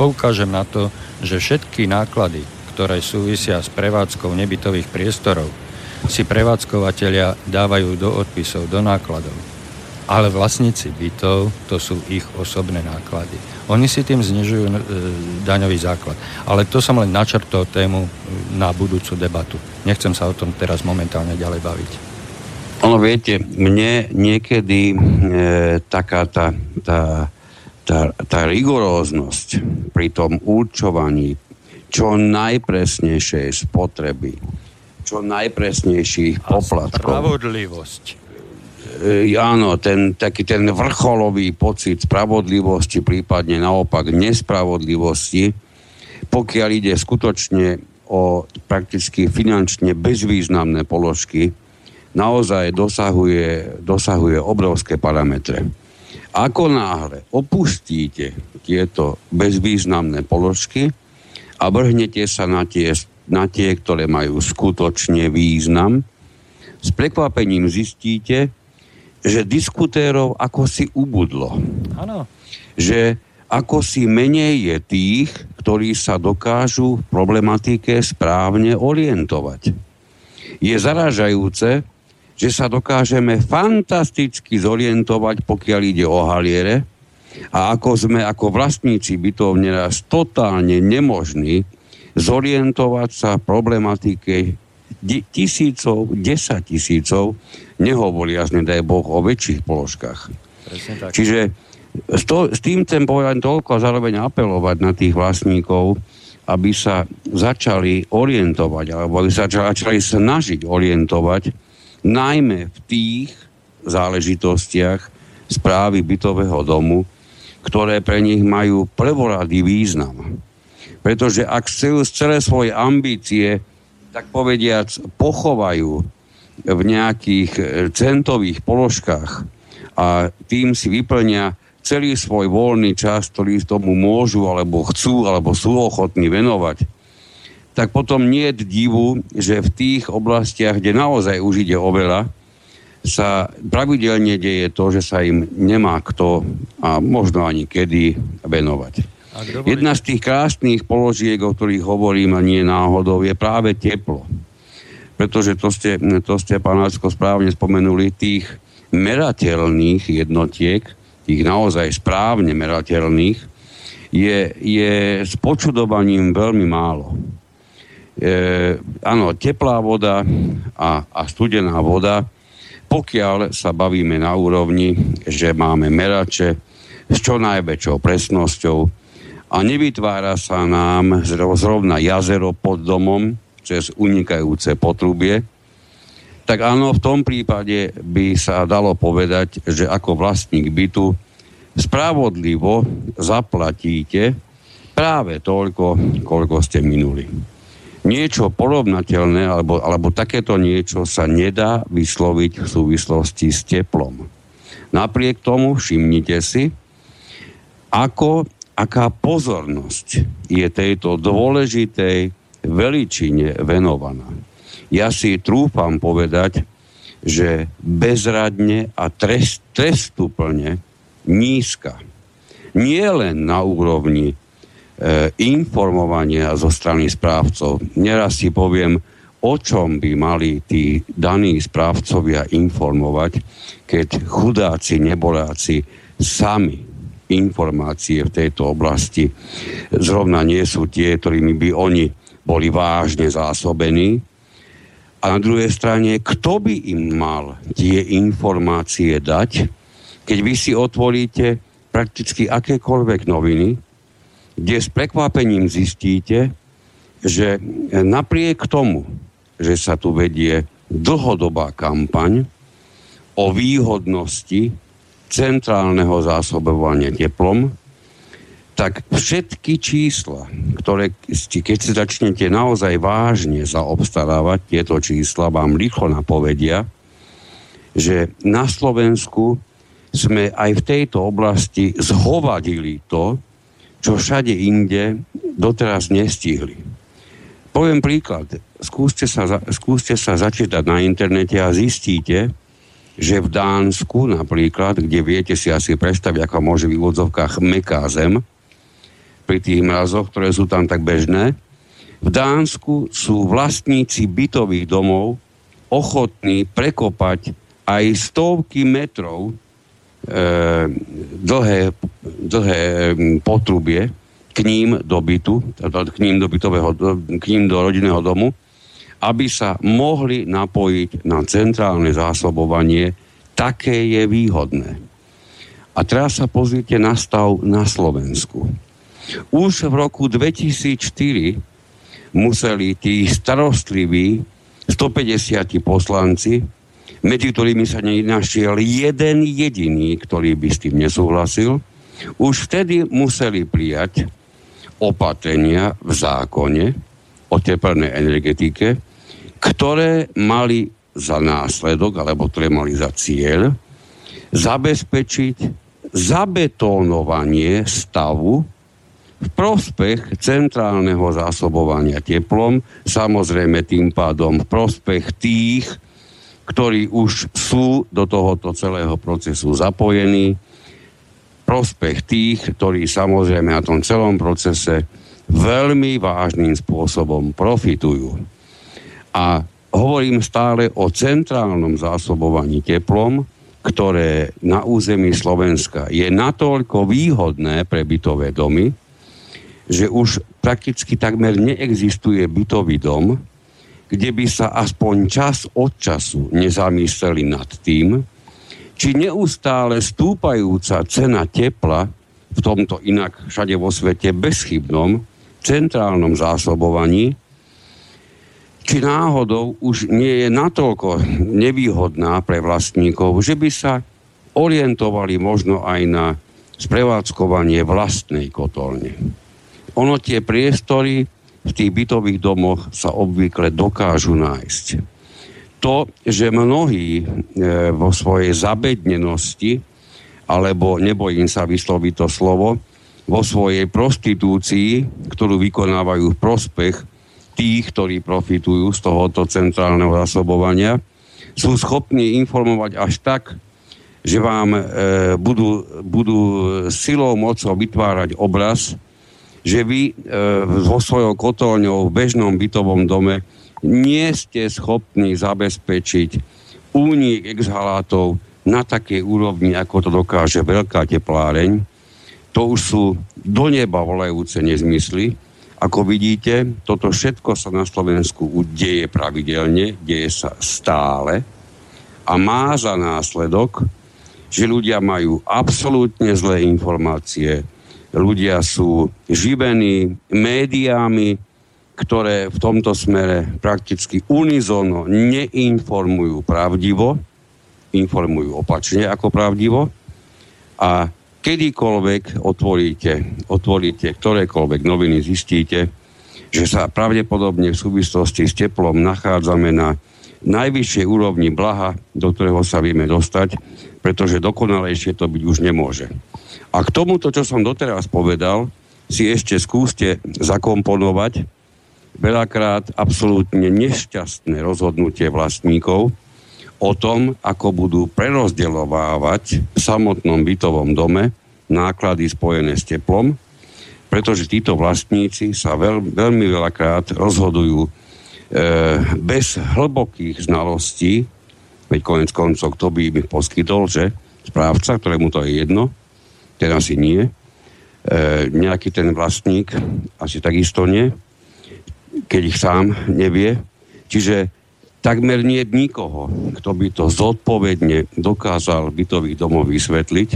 poukážem na to, že všetky náklady, ktoré súvisia s prevádzkou nebytových priestorov, si prevádzkovateľia dávajú do odpisov, do nákladov. Ale vlastníci bytov, to sú ich osobné náklady. Oni si tým znižujú e, daňový základ. Ale to som len načrtol tému na budúcu debatu. Nechcem sa o tom teraz momentálne ďalej baviť. Ono, viete, mne niekedy e, taká tá, tá, tá, tá rigoróznosť pri tom určovaní čo najpresnejšej spotreby, čo najpresnejších poplatkov. A spravodlivosť. E, áno, ten, taký ten vrcholový pocit spravodlivosti, prípadne naopak nespravodlivosti, pokiaľ ide skutočne o prakticky finančne bezvýznamné položky, naozaj dosahuje, dosahuje obrovské parametre. Ako náhle opustíte tieto bezvýznamné položky a vrhnete sa na tie na tie, ktoré majú skutočne význam, s prekvapením zistíte, že diskutérov ako si ubudlo. Áno. Že ako si menej je tých, ktorí sa dokážu v problematike správne orientovať. Je zarážajúce, že sa dokážeme fantasticky zorientovať, pokiaľ ide o haliere, a ako sme ako vlastníci bytov neraz totálne nemožní zorientovať sa v problematike tisícov, desať tisícov, nehovoriac, nedaj Boh, o väčších položkách. Čiže s, to, s tým chcem povedať toľko a zároveň apelovať na tých vlastníkov, aby sa začali orientovať, alebo aby sa začali snažiť orientovať, najmä v tých záležitostiach správy bytového domu, ktoré pre nich majú prvoradý význam. Pretože ak chcú celé svoje ambície, tak povediac, pochovajú v nejakých centových položkách a tým si vyplnia celý svoj voľný čas, ktorý tomu môžu, alebo chcú, alebo sú ochotní venovať, tak potom nie je divu, že v tých oblastiach, kde naozaj už ide o veľa, sa pravidelne deje to, že sa im nemá kto a možno ani kedy venovať. Jedna z tých krásnych položiek, o ktorých hovorím a nie náhodou, je práve teplo. Pretože to ste, to ste pán Lacko, správne spomenuli, tých merateľných jednotiek, tých naozaj správne merateľných, je, je s počudovaním veľmi málo. E, áno, teplá voda a, a studená voda, pokiaľ sa bavíme na úrovni, že máme merače s čo najväčšou presnosťou, a nevytvára sa nám zrovna jazero pod domom cez unikajúce potrubie, tak áno, v tom prípade by sa dalo povedať, že ako vlastník bytu spravodlivo zaplatíte práve toľko, koľko ste minuli. Niečo porovnateľné alebo, alebo takéto niečo sa nedá vysloviť v súvislosti s teplom. Napriek tomu všimnite si, ako, aká pozornosť je tejto dôležitej veličine venovaná. Ja si trúfam povedať, že bezradne a trest, trestuplne nízka. Nie len na úrovni e, informovania zo strany správcov. Neraz si poviem, o čom by mali tí daní správcovia informovať, keď chudáci, neboráci sami informácie v tejto oblasti zrovna nie sú tie, ktorými by oni boli vážne zásobení. A na druhej strane, kto by im mal tie informácie dať, keď vy si otvoríte prakticky akékoľvek noviny, kde s prekvapením zistíte, že napriek tomu, že sa tu vedie dlhodobá kampaň o výhodnosti centrálneho zásobovania teplom, tak všetky čísla, ktoré, keď si začnete naozaj vážne zaobstarávať, tieto čísla vám rýchlo napovedia, že na Slovensku sme aj v tejto oblasti zhovadili to, čo všade inde doteraz nestihli. Poviem príklad. Skúste sa, skúste sa začítať na internete a zistíte, že v Dánsku napríklad, kde viete si asi predstaviť, aká môže v úvodzovkách mäká zem, pri tých mrazoch, ktoré sú tam tak bežné. V Dánsku sú vlastníci bytových domov ochotní prekopať aj stovky metrov e, dlhé, dlhé potrubie k ním do bytu, k ním do, bytového, k ním do rodinného domu, aby sa mohli napojiť na centrálne zásobovanie. Také je výhodné. A teraz sa pozrite na stav na Slovensku. Už v roku dvetisícštyri museli tí starostliví stopäťdesiat poslanci, medzi ktorými sa nenašiel jeden jediný, ktorý by s tým nesúhlasil, už vtedy museli prijať opatrenia v zákone o teplnej energetike, ktoré mali za následok, alebo ktoré mali za cieľ, zabezpečiť zabetónovanie stavu v prospech centrálneho zásobovania teplom, samozrejme tým pádom v prospech tých, ktorí už sú do tohoto celého procesu zapojení, prospech tých, ktorí samozrejme na tom celom procese veľmi vážnym spôsobom profitujú. A hovorím stále o centrálnom zásobovaní teplom, ktoré na území Slovenska je natoľko výhodné pre bytové domy, že už prakticky takmer neexistuje bytový dom, kde by sa aspoň čas od času nezamysleli nad tým, či neustále stúpajúca cena tepla v tomto inak všade vo svete bezchybnom centrálnom zásobovaní, či náhodou už nie je natoľko nevýhodná pre vlastníkov, že by sa orientovali možno aj na sprevádzkovanie vlastnej kotolne. Ono tie priestory v tých bytových domoch sa obvykle dokážu nájsť. To, že mnohí e, vo svojej zabednenosti, alebo nebojím sa vysloviť to slovo, vo svojej prostitúcii, ktorú vykonávajú v prospech tých, ktorí profitujú z tohoto centrálneho zásobovania, sú schopní informovať až tak, že vám e, budú, budú silou mocou vytvárať obraz, že vy e, vo svojou kotolňou v bežnom bytovom dome nie ste schopní zabezpečiť únik exhalátov na takej úrovni, ako to dokáže veľká tepláreň. To už sú do neba volajúce nezmysly. Ako vidíte, toto všetko sa na Slovensku deje pravidelne, deje sa stále a má za následok, že ľudia majú absolútne zlé informácie. Ľudia sú živení médiami, ktoré v tomto smere prakticky unizono neinformujú pravdivo, informujú opačne ako pravdivo, a kedykoľvek otvoríte, otvoríte ktorékoľvek noviny, zistíte, že sa pravdepodobne v súvislosti s teplom nachádzame na najvyššej úrovni blaha, do ktorého sa vieme dostať, pretože dokonalejšie to byť už nemôže. A k tomuto, čo som doteraz povedal, si ešte skúste zakomponovať veľakrát absolútne nešťastné rozhodnutie vlastníkov o tom, ako budú prerozdeľovávať v samotnom bytovom dome náklady spojené s teplom, pretože títo vlastníci sa veľ, veľmi veľakrát rozhodujú e, bez hlbokých znalostí, veď konec koncov, kto by im ich poskytol, že správca, ktorému to je jedno, ten asi nie, e, nejaký ten vlastník asi takisto nie, keď ich sám nevie, čiže takmer nie je nikoho, kto by to zodpovedne dokázal bytových domov vysvetliť,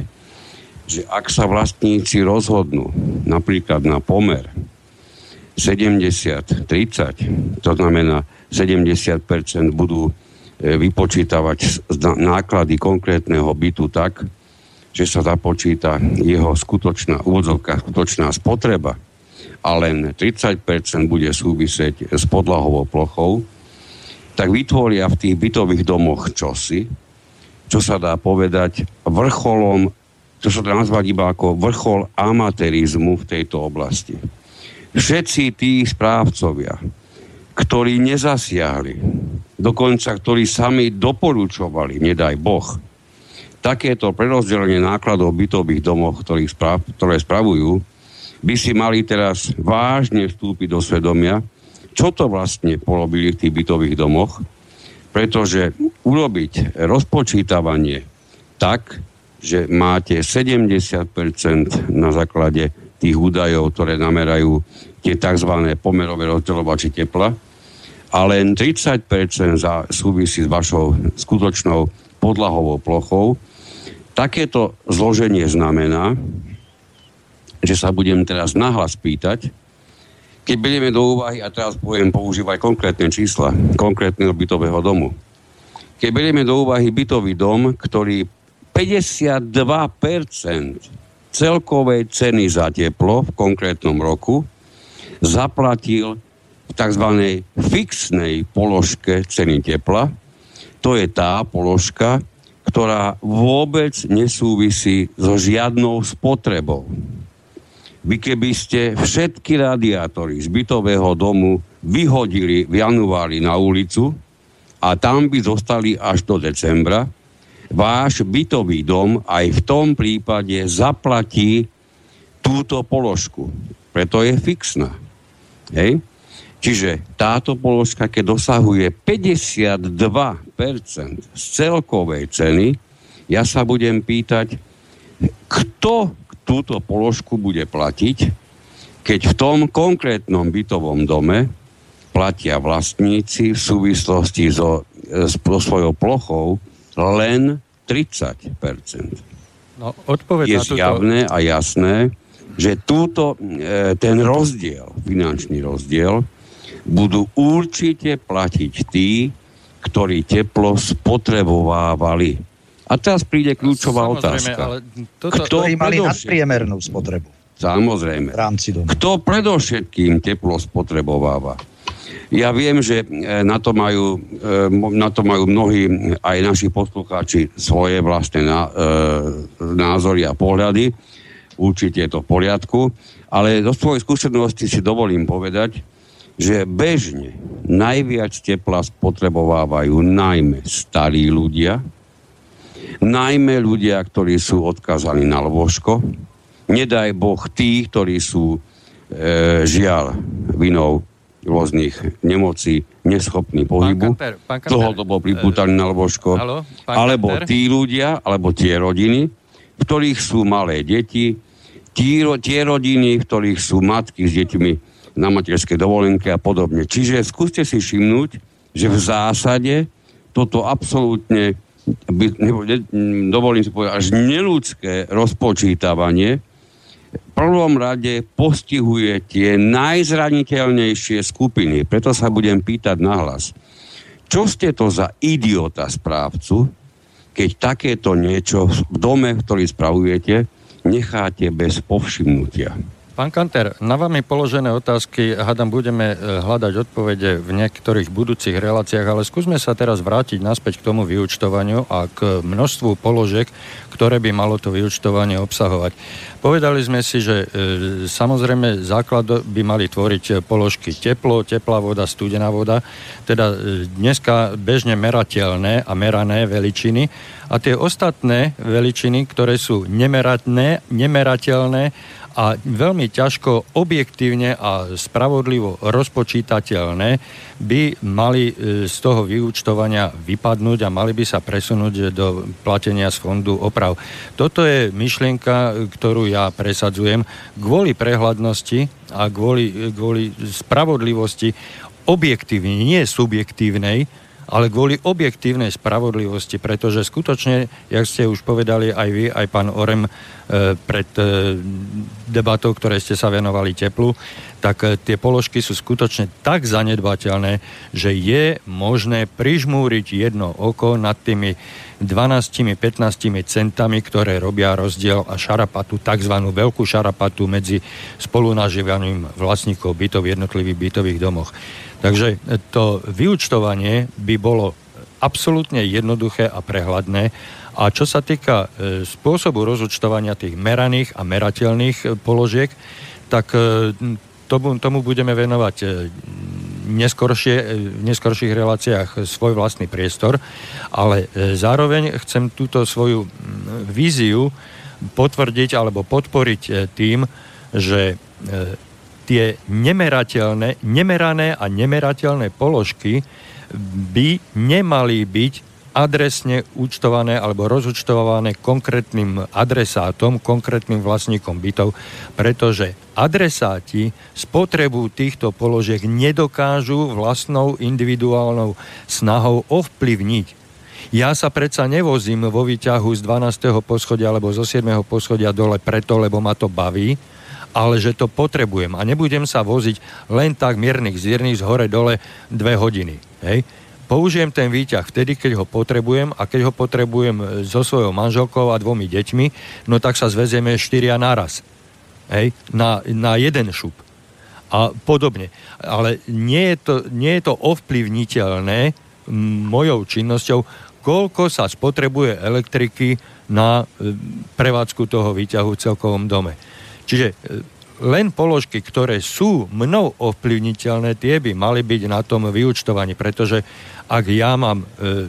že ak sa vlastníci rozhodnú napríklad na pomer sedemdesiat tridsať, to znamená sedemdesiat percent budú vypočítavať náklady konkrétneho bytu tak, že sa započíta jeho skutočná úvodzovka, skutočná spotreba, a len tridsať percent bude súvisieť s podlahovou plochou, tak vytvoria v tých bytových domoch čosi, čo sa dá povedať vrcholom, čo sa dá nazvať iba ako vrchol amatérizmu v tejto oblasti. Všetci tí správcovia, ktorí nezasiahli, dokonca ktorí sami doporučovali, nedaj Boh, takéto prerozdelenie nákladov v bytových domoch, ktorých správ, ktoré spravujú, by si mali teraz vážne vstúpiť do svedomia, čo to vlastne porobili v tých bytových domoch, pretože urobiť rozpočítavanie tak, že máte sedemdesiat percent na základe tých údajov, ktoré namerajú tie tzv. Pomerové rozdeľovače tepla, a len tridsať percent za súvisí s vašou skutočnou podlahovou plochou. Takéto zloženie znamená, že sa budem teraz nahlas pýtať, keď budeme do úvahy, a teraz budem používať konkrétne čísla, konkrétneho bytového domu. Keď budeme do úvahy bytový dom, ktorý päťdesiatdva percent celkovej ceny za teplo v konkrétnom roku zaplatil v tzv. Fixnej položke ceny tepla, to je tá položka, ktorá vôbec nesúvisí so žiadnou spotrebou. Vy keby ste všetky radiátory z bytového domu vyhodili v januári na ulicu a tam by zostali až do decembra, váš bytový dom aj v tom prípade zaplatí túto položku. Preto je fixná. Hej? Čiže táto položka, keď dosahuje päťdesiatdva percent z celkovej ceny, ja sa budem pýtať, kto túto položku bude platiť, keď v tom konkrétnom bytovom dome platia vlastníci v súvislosti so, so svojou plochou len tridsať percent. No, je zjavné túto... a jasné, že túto, ten rozdiel, finančný rozdiel, budú určite platiť tí, ktorí teplo spotrebovávali. A teraz príde kľúčová samozrejme, otázka. Toto... Ktorí mali nadpriemernú spotrebu. Samozrejme. V rámci domu. Kto predovšetkým teplo spotrebováva? Ja viem, že na to majú, na to majú mnohí aj naši poslucháči svoje vlastné názory a pohľady. Určite je to v poriadku. Ale do svojej skúsenosti si dovolím povedať, že bežne najviac tepla spotrebovávajú najmä starí ľudia, najmä ľudia, ktorí sú odkazaní na lôžko. Nedaj Boh tí, ktorí sú e, žiaľ vinou rôznych nemocí neschopní pohybu, dlhodobo pripútaní na lôžko. Halo, alebo tí ľudia, alebo tie rodiny, v ktorých sú malé deti, tí, tie rodiny, v ktorých sú matky s deťmi na materskej dovolenke a podobne. Čiže skúste si všimnúť, že v zásade toto absolútne dovolím si povedať, až neľudské rozpočítavanie prvom rade postihuje tie najzraniteľnejšie skupiny. Preto sa budem pýtať nahlas. Čo ste to za idiota správcu, keď takéto niečo v dome, ktorý spravujete, necháte bez povšimnutia? Pán Kantner, na vami položené otázky, hádam, budeme hľadať odpovede v niektorých budúcich reláciách, ale skúsme sa teraz vrátiť naspäť k tomu vyúčtovaniu a k množstvu položiek, ktoré by malo to vyúčtovanie obsahovať. Povedali sme si, že e, samozrejme základ by mali tvoriť položky teplo, teplá voda, studená voda, teda e, dneska bežne merateľné a merané veličiny, a tie ostatné veličiny, ktoré sú nemeratné, nemerateľné, a veľmi ťažko objektívne a spravodlivo rozpočítateľné, by mali z toho vyúčtovania vypadnúť a mali by sa presunúť do platenia z fondu oprav. Toto je myšlienka, ktorú ja presadzujem kvôli prehľadnosti a kvôli, kvôli spravodlivosti objektívnej, nie subjektívnej, ale kvôli objektívnej spravodlivosti, pretože skutočne, jak ste už povedali aj vy, aj pán Orem, pred debatou, ktoré ste sa venovali teplu, tak tie položky sú skutočne tak zanedbateľné, že je možné prižmúriť jedno oko nad tými dvanásť až pätnásť centami, ktoré robia rozdiel a šarapatu, takzvanú veľkú šarapatu medzi spolunažívaním vlastníkov bytov v jednotlivých bytových domoch. Takže to vyúčtovanie by bolo absolútne jednoduché a prehľadné. A čo sa týka spôsobu rozúčtovania tých meraných a merateľných položiek, tak tomu, tomu budeme venovať v neskorších reláciách svoj vlastný priestor, ale zároveň chcem túto svoju víziu potvrdiť alebo podporiť tým, že tie nemerateľné, nemerané a nemerateľné položky by nemali byť adresne účtované alebo rozúčtované konkrétnym adresátom, konkrétnym vlastníkom bytov, pretože adresáti spotrebu týchto položiek nedokážu vlastnou individuálnou snahou ovplyvniť. Ja sa predsa nevozím vo výťahu z dvanásteho poschodia alebo zo siedmeho poschodia dole preto, lebo ma to baví, ale že to potrebujem a nebudem sa voziť len tak miernych zierných z hore dole dve hodiny. Hej? Použijem ten výťah vtedy, keď ho potrebujem, a keď ho potrebujem so svojou manželkou a dvomi deťmi, no tak sa zvezieme štyria naraz. Hej? Na, na jeden šup. A podobne. Ale nie je to, nie je to ovplyvniteľné mojou činnosťou, koľko sa spotrebuje elektriky na prevádzku toho výťahu v celkovom dome. Čiže len položky, ktoré sú mnou ovplyvniteľné, tie by mali byť na tom vyúčtovaní, pretože ak ja mám e,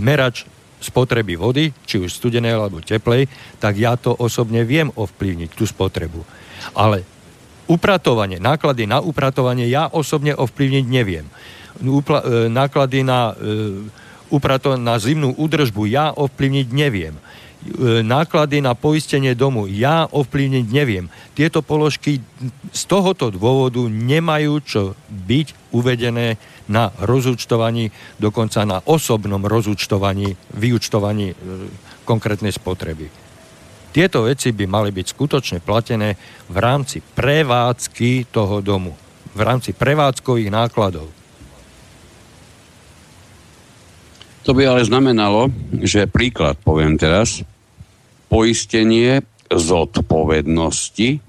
merač spotreby vody, či už studenej alebo teplej, tak ja to osobne viem ovplyvniť, tú spotrebu. Ale upratovanie, náklady na upratovanie ja osobne ovplyvniť neviem. Upla, e, náklady na, e, uprato, na zimnú údržbu ja ovplyvniť neviem. Náklady na poistenie domu ja ovplyvniť neviem. Tieto položky z tohoto dôvodu nemajú čo byť uvedené na rozúčtovaní, dokonca na osobnom rozúčtovaní, vyúčtovaní konkrétnej spotreby. Tieto veci by mali byť skutočne platené v rámci prevádzky toho domu, v rámci prevádzkových nákladov. To by ale znamenalo, že príklad, poviem teraz, poistenie zodpovednosti,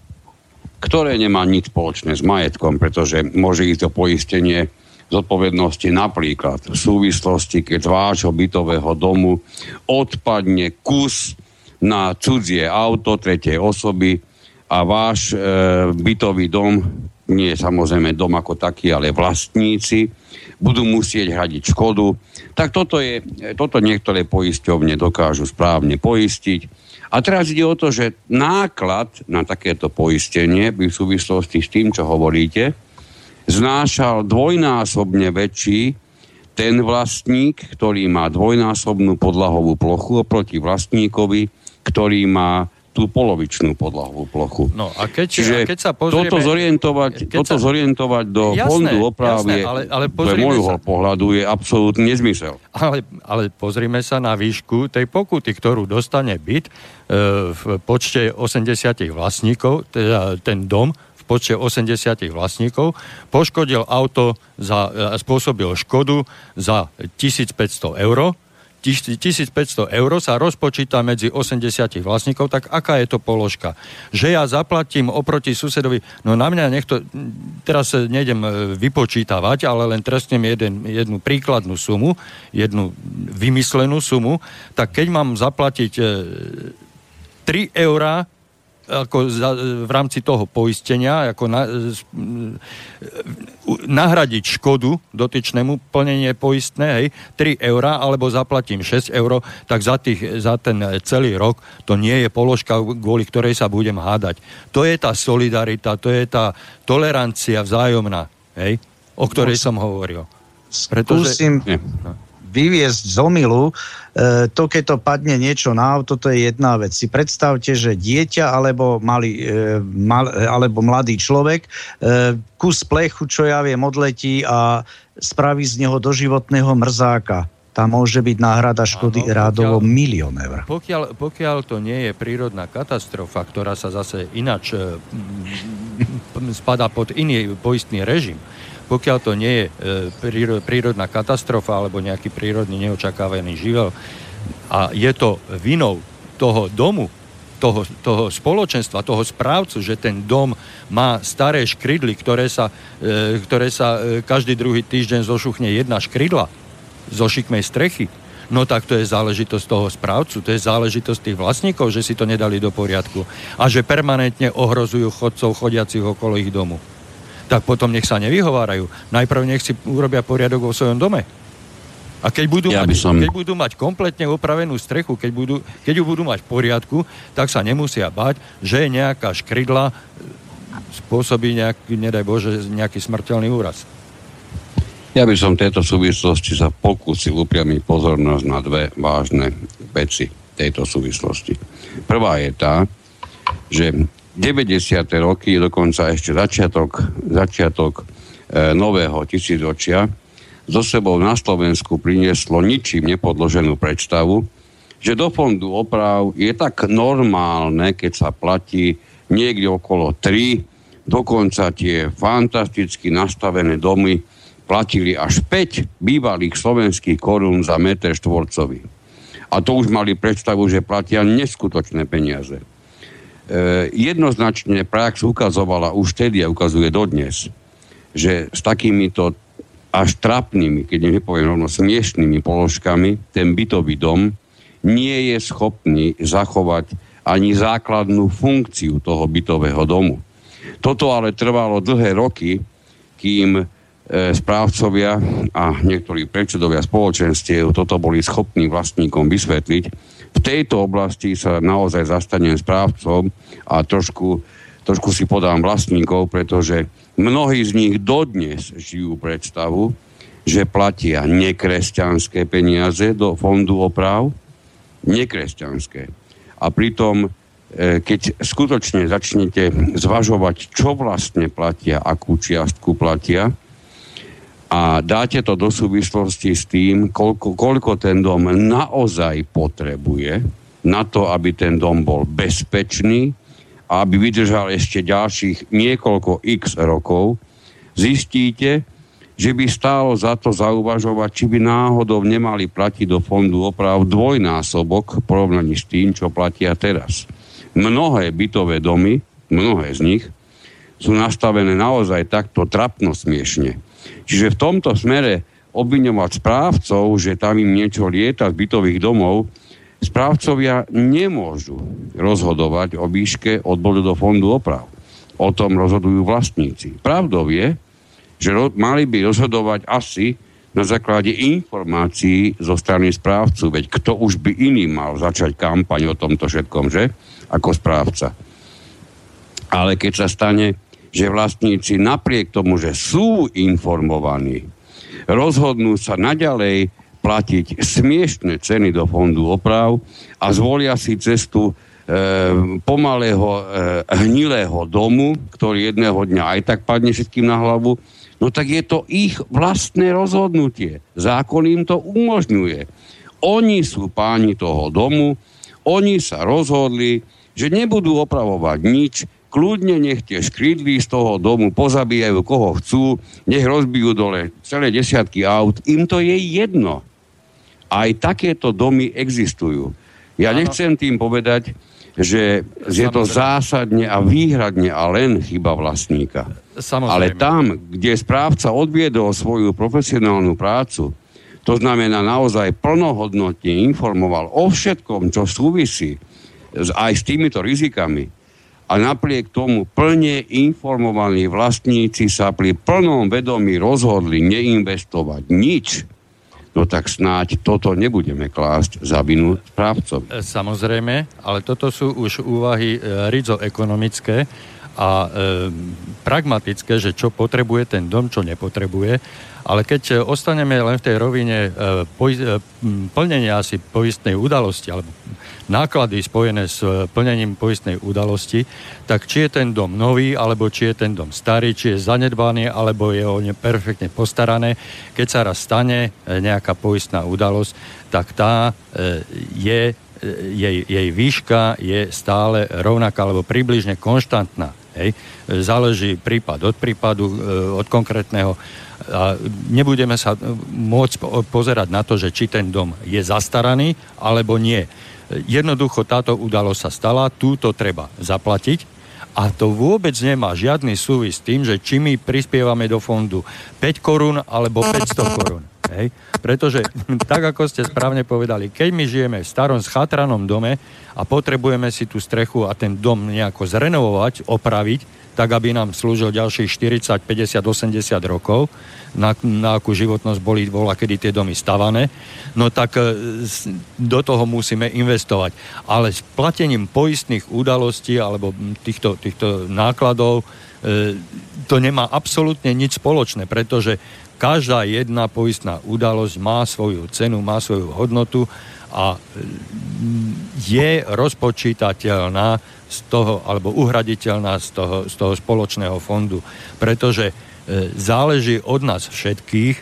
ktoré nemá nič spoločné s majetkom, pretože môže ísť to poistenie zodpovednosti napríklad v súvislosti, keď z vášho bytového domu odpadne kus na cudzie auto tretej osoby a váš e, bytový dom, nie samozrejme dom ako taký, ale vlastníci, budú musieť hradiť škodu. Tak toto, je, toto niektoré poisťovne dokážu správne poistiť. A teraz ide o to, že náklad na takéto poistenie by v súvislosti s tým, čo hovoríte, znášal dvojnásobne väčší ten vlastník, ktorý má dvojnásobnú podlahovú plochu oproti vlastníkovi, ktorý má tú polovičnú podlahovú plochu. No a keď, čiže a keď sa pozrieme... Toto zorientovať, toto sa... zorientovať do jasné, fondu opravy, pre môjho pohľadu, je absolútny nezmysel. Ale, ale pozrime sa na výšku tej pokuty, ktorú dostane byt e, v počte osemdesiat vlastníkov, teda ten dom v počte osemdesiat vlastníkov, poškodil auto, za, spôsobil škodu za tisícpäťsto eur, tisícpäťsto eur sa rozpočíta medzi osemdesiat vlastníkov, tak aká je to položka? Že ja zaplatím oproti susedovi, no na mňa niekto, teraz nejdem vypočítavať, ale len trestnem jeden, jednu príkladnú sumu, jednu vymyslenú sumu, tak keď mám zaplatiť tri eurá ako za, v rámci toho poistenia, ako na, nahradiť škodu dotyčnému, plnenie poistné, hej, tri eurá, alebo zaplatím šesť eur, tak za, tých, za ten celý rok to nie je položka, kvôli ktorej sa budem hádať. To je tá solidarita, to je tá tolerancia vzájomná, hej, o ktorej som hovoril. Pretože... Skúsim vyviesť z omilu, to keď to padne niečo na auto, to je jedna vec. Si predstavte, že dieťa alebo, malý, mal, alebo mladý človek kus plechu, čo ja viem, odletí a spraví z neho doživotného mrzáka. Tam môže byť náhrada škody rádovo milión eur. Pokiaľ, pokiaľ to nie je prírodná katastrofa, ktorá sa zase ináč spadá pod iný poistný režim, pokiaľ to nie je prírodná katastrofa alebo nejaký prírodný neočakávaný živel a je to vinou toho domu, toho, toho spoločenstva, toho správcu, že ten dom má staré škrydly, ktoré sa, ktoré sa každý druhý týždeň zošuchne jedna škrydla zo šikmej strechy, no tak to je záležitosť toho správcu, to je záležitosť tých vlastníkov, že si to nedali do poriadku a že permanentne ohrozujú chodcov chodiacich okolo ich domu. Tak potom nech sa nevyhovárajú. Najprv nech si urobia poriadok vo svojom dome. A keď budú, ja mať, som... keď budú mať kompletne upravenú strechu, keď, budú, keď ju budú mať v poriadku, tak sa nemusia báť, že nejaká škrydla spôsobí nejaký, nedaj Bože, nejaký smrteľný úraz. Ja by som tejto súvislosti sa pokúsil upriamiť pozornosť na dve vážne veci tejto súvislosti. Prvá je tá, že deväťdesiate roky, dokonca ešte začiatok, začiatok e, nového tisícročia, zo sebou na Slovensku prinieslo ničím nepodloženú predstavu, že do fondu oprav je tak normálne, keď sa platí niekde okolo tri, dokonca tie fantasticky nastavené domy platili až päť bývalých slovenských korún za meter štvorcový. A to už mali predstavu, že platia neskutočné peniaze. E, jednoznačne prax ukazovala už vtedy a ukazuje dodnes, že s takýmito až trapnými, keď nepoviem rovno smiešnými položkami, ten bytový dom nie je schopný zachovať ani základnú funkciu toho bytového domu. Toto ale trvalo dlhé roky, kým správcovia a niektorí predsedovia spoločenstiev toto boli schopní vlastníkom vysvetliť. V tejto oblasti sa naozaj zastanem správcom a trošku, trošku si podám vlastníkov, pretože mnohí z nich dodnes žijú predstavu, že platia nekresťanské peniaze do fondu oprav, nekresťanské. A pritom, keď skutočne začnete zvažovať, čo vlastne platia, akú čiastku platia, a dáte to do súvislosti s tým, koľko, koľko ten dom naozaj potrebuje na to, aby ten dom bol bezpečný a aby vydržal ešte ďalších niekoľko x rokov, zistíte, že by stálo za to zauvažovať, či by náhodou nemali platiť do fondu oprav dvojnásobok v porovnaní s tým, čo platia teraz. Mnohé bytové domy, mnohé z nich, sú nastavené naozaj takto trapno smiešne. Čiže v tomto smere obviňovať správcov, že tam im niečo lieta z bytových domov, správcovia nemôžu rozhodovať o výške odboru do fondu oprav. O tom rozhodujú vlastníci. Pravdou je, že mali by rozhodovať asi na základe informácií zo strany správcu, veď kto už by iný mal začať kampaň o tomto všetkom, že? Ako správca. Ale keď sa stane, že vlastníci napriek tomu, že sú informovaní, rozhodnú sa naďalej platiť smiešne ceny do fondu oprav a zvolia si cestu pomalého hnilého domu, ktorý jedného dňa aj tak padne všetkým na hlavu, no tak je to ich vlastné rozhodnutie. Zákon im to umožňuje. Oni sú páni toho domu, oni sa rozhodli, že nebudú opravovať nič, kľudne nech tie škridlí z toho domu pozabíjajú koho chcú, nech rozbijú dole celé desiatky aut, im to je jedno. Aj takéto domy existujú. Ja ano. Nechcem tým povedať, že je to zásadne a výhradne a len chyba vlastníka. Samozrejme. Ale tam, kde správca odviedol svoju profesionálnu prácu, to znamená naozaj plnohodnotne informoval o všetkom, čo súvisí aj s týmito rizikami, a napriek tomu plne informovaní vlastníci sa pri plnom vedomí rozhodli neinvestovať nič, no tak snáď toto nebudeme klásť za vinu správcom. Samozrejme, ale toto sú už úvahy rizo ekonomické a e, pragmatické, že čo potrebuje ten dom, čo nepotrebuje. Ale keď ostaneme len v tej rovine e, poj- e, plnenia si poistnej udalosti alebo náklady spojené s plnením poistnej udalosti, tak či je ten dom nový, alebo či je ten dom starý, či je zanedbaný, alebo je o ne perfektne postarané. Keď sa raz stane nejaká poistná udalosť, tak tá je, jej, jej výška je stále rovnaká, alebo približne konštantná. Hej. Záleží prípad od prípadu, od konkrétneho. A nebudeme sa môcť pozerať na to, že či ten dom je zastaraný, alebo nie. Jednoducho táto udalosť sa stala, túto treba zaplatiť a to vôbec nemá žiadny súvis s tým, že či my prispievame do fondu päť korún alebo päťsto korún. Hej? Pretože, tak ako ste správne povedali, keď my žijeme v starom schatranom dome a potrebujeme si tú strechu a ten dom nejako zrenovovať, opraviť, tak aby nám slúžil ďalších štyridsať, päťdesiat, osemdesiat rokov, na, na akú životnosť boli bola, kedy tie domy stavané, no tak do toho musíme investovať. Ale s platením poistných udalostí alebo týchto, týchto nákladov to nemá absolútne nič spoločné, pretože každá jedna poistná udalosť má svoju cenu, má svoju hodnotu a je rozpočítateľná z toho, alebo uhraditeľná z toho, z toho spoločného fondu. Pretože e, záleží od nás všetkých,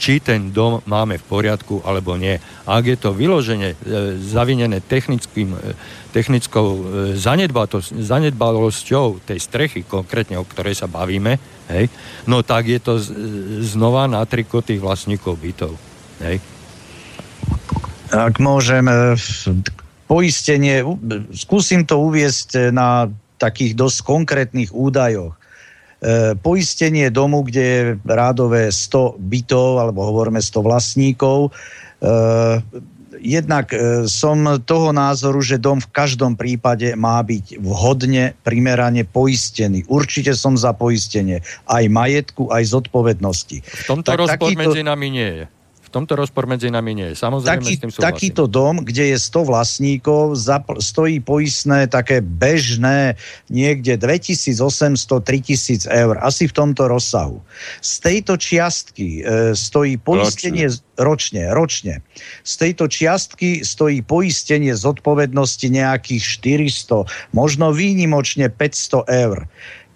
či ten dom máme v poriadku, alebo nie. A ak je to vyloženie, e, zavinené technickým, e, technickou e, zanedbalosťou tej strechy, konkrétne o ktorej sa bavíme, hej, no tak je to z, znova na triko tých vlastníkov bytov. Hej. Ak môžem... E... Poistenie, skúsim to uviesť na takých dosť konkrétnych údajoch. Poistenie domu, kde je rádové sto bytov, alebo hovoríme sto vlastníkov. Jednak som toho názoru, že dom v každom prípade má byť vhodne, primerane poistený. Určite som za poistenie aj majetku, aj zodpovednosti. V tomto tak rozpor takýto... medzi nami nie je. V tomto rozpor medzi nami nie je. Samozrejme, Taký, s tým súhlasím. Takýto dom, kde je sto vlastníkov, zapl- stojí poistné také bežné niekde dvetisícosemsto až tritisíc eur. Asi v tomto rozsahu. Z tejto čiastky e, stojí poistenie... Ročne. Ročne, ročne. Z tejto čiastky stojí poistenie zodpovednosti nejakých štyristo, možno výnimočne päťsto eur.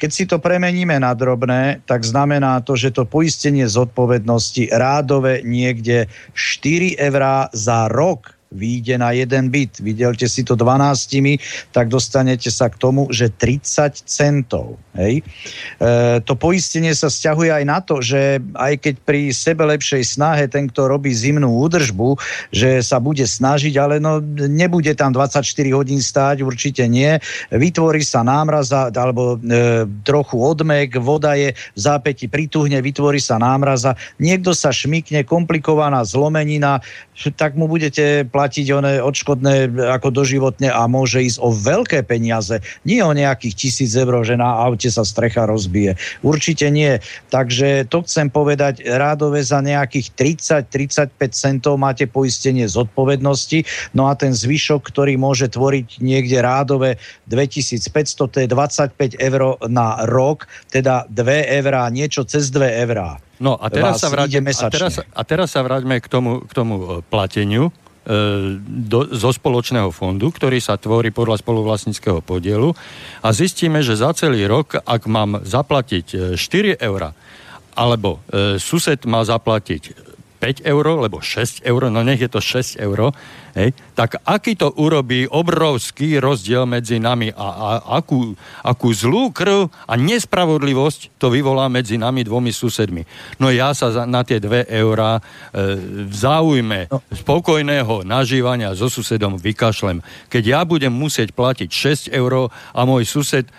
Keď si to premeníme na drobné, tak znamená to, že to poistenie zodpovednosti rádové niekde štyri eurá za rok výjde na jeden byt. Videlte si to dvanástimi, tak dostanete sa k tomu, že tridsať centov. Hej. E, to poistenie sa vzťahuje aj na to, že aj keď pri sebe lepšej snahe ten, kto robí zimnú údržbu, že sa bude snažiť, ale no, nebude tam dvadsaťštyri hodín stáť, určite nie. Vytvorí sa námraz alebo e, trochu odmek, voda je v zápäti prituhne, vytvorí sa námraza, niekto sa šmikne, komplikovaná zlomenina, tak mu budete platiť one odškodné ako doživotne a môže ísť o veľké peniaze. Nie o nejakých tisíc eur, že na aute sa strecha rozbije. Určite nie. Takže to chcem povedať, rádové za nejakých tridsať až tridsaťpäť centov máte poistenie zodpovednosti, no a ten zvyšok, ktorý môže tvoriť niekde rádové dvetisícpäťsto, to je dvadsaťpäť eur na rok, teda dve eurá, niečo cez dve eurá. No a teraz, sa vrátim, a, teraz, a teraz sa vráťme k tomu, k tomu plateniu do, zo spoločného fondu, ktorý sa tvorí podľa spoluvlastníckeho podielu a zistíme, že za celý rok, ak mám zaplatiť štyri eurá, alebo e, sused má zaplatiť päť euro, lebo šesť euro, no nech je to šesť euro, hej, tak aký to urobí obrovský rozdiel medzi nami a, a akú, akú zlú krv a nespravodlivosť to vyvolá medzi nami dvomi susedmi. No ja sa za, na tie dve eurá e, v záujme no. spokojného nažívania so susedom vykašlem. Keď ja budem musieť platiť šesť euro a môj sused, e,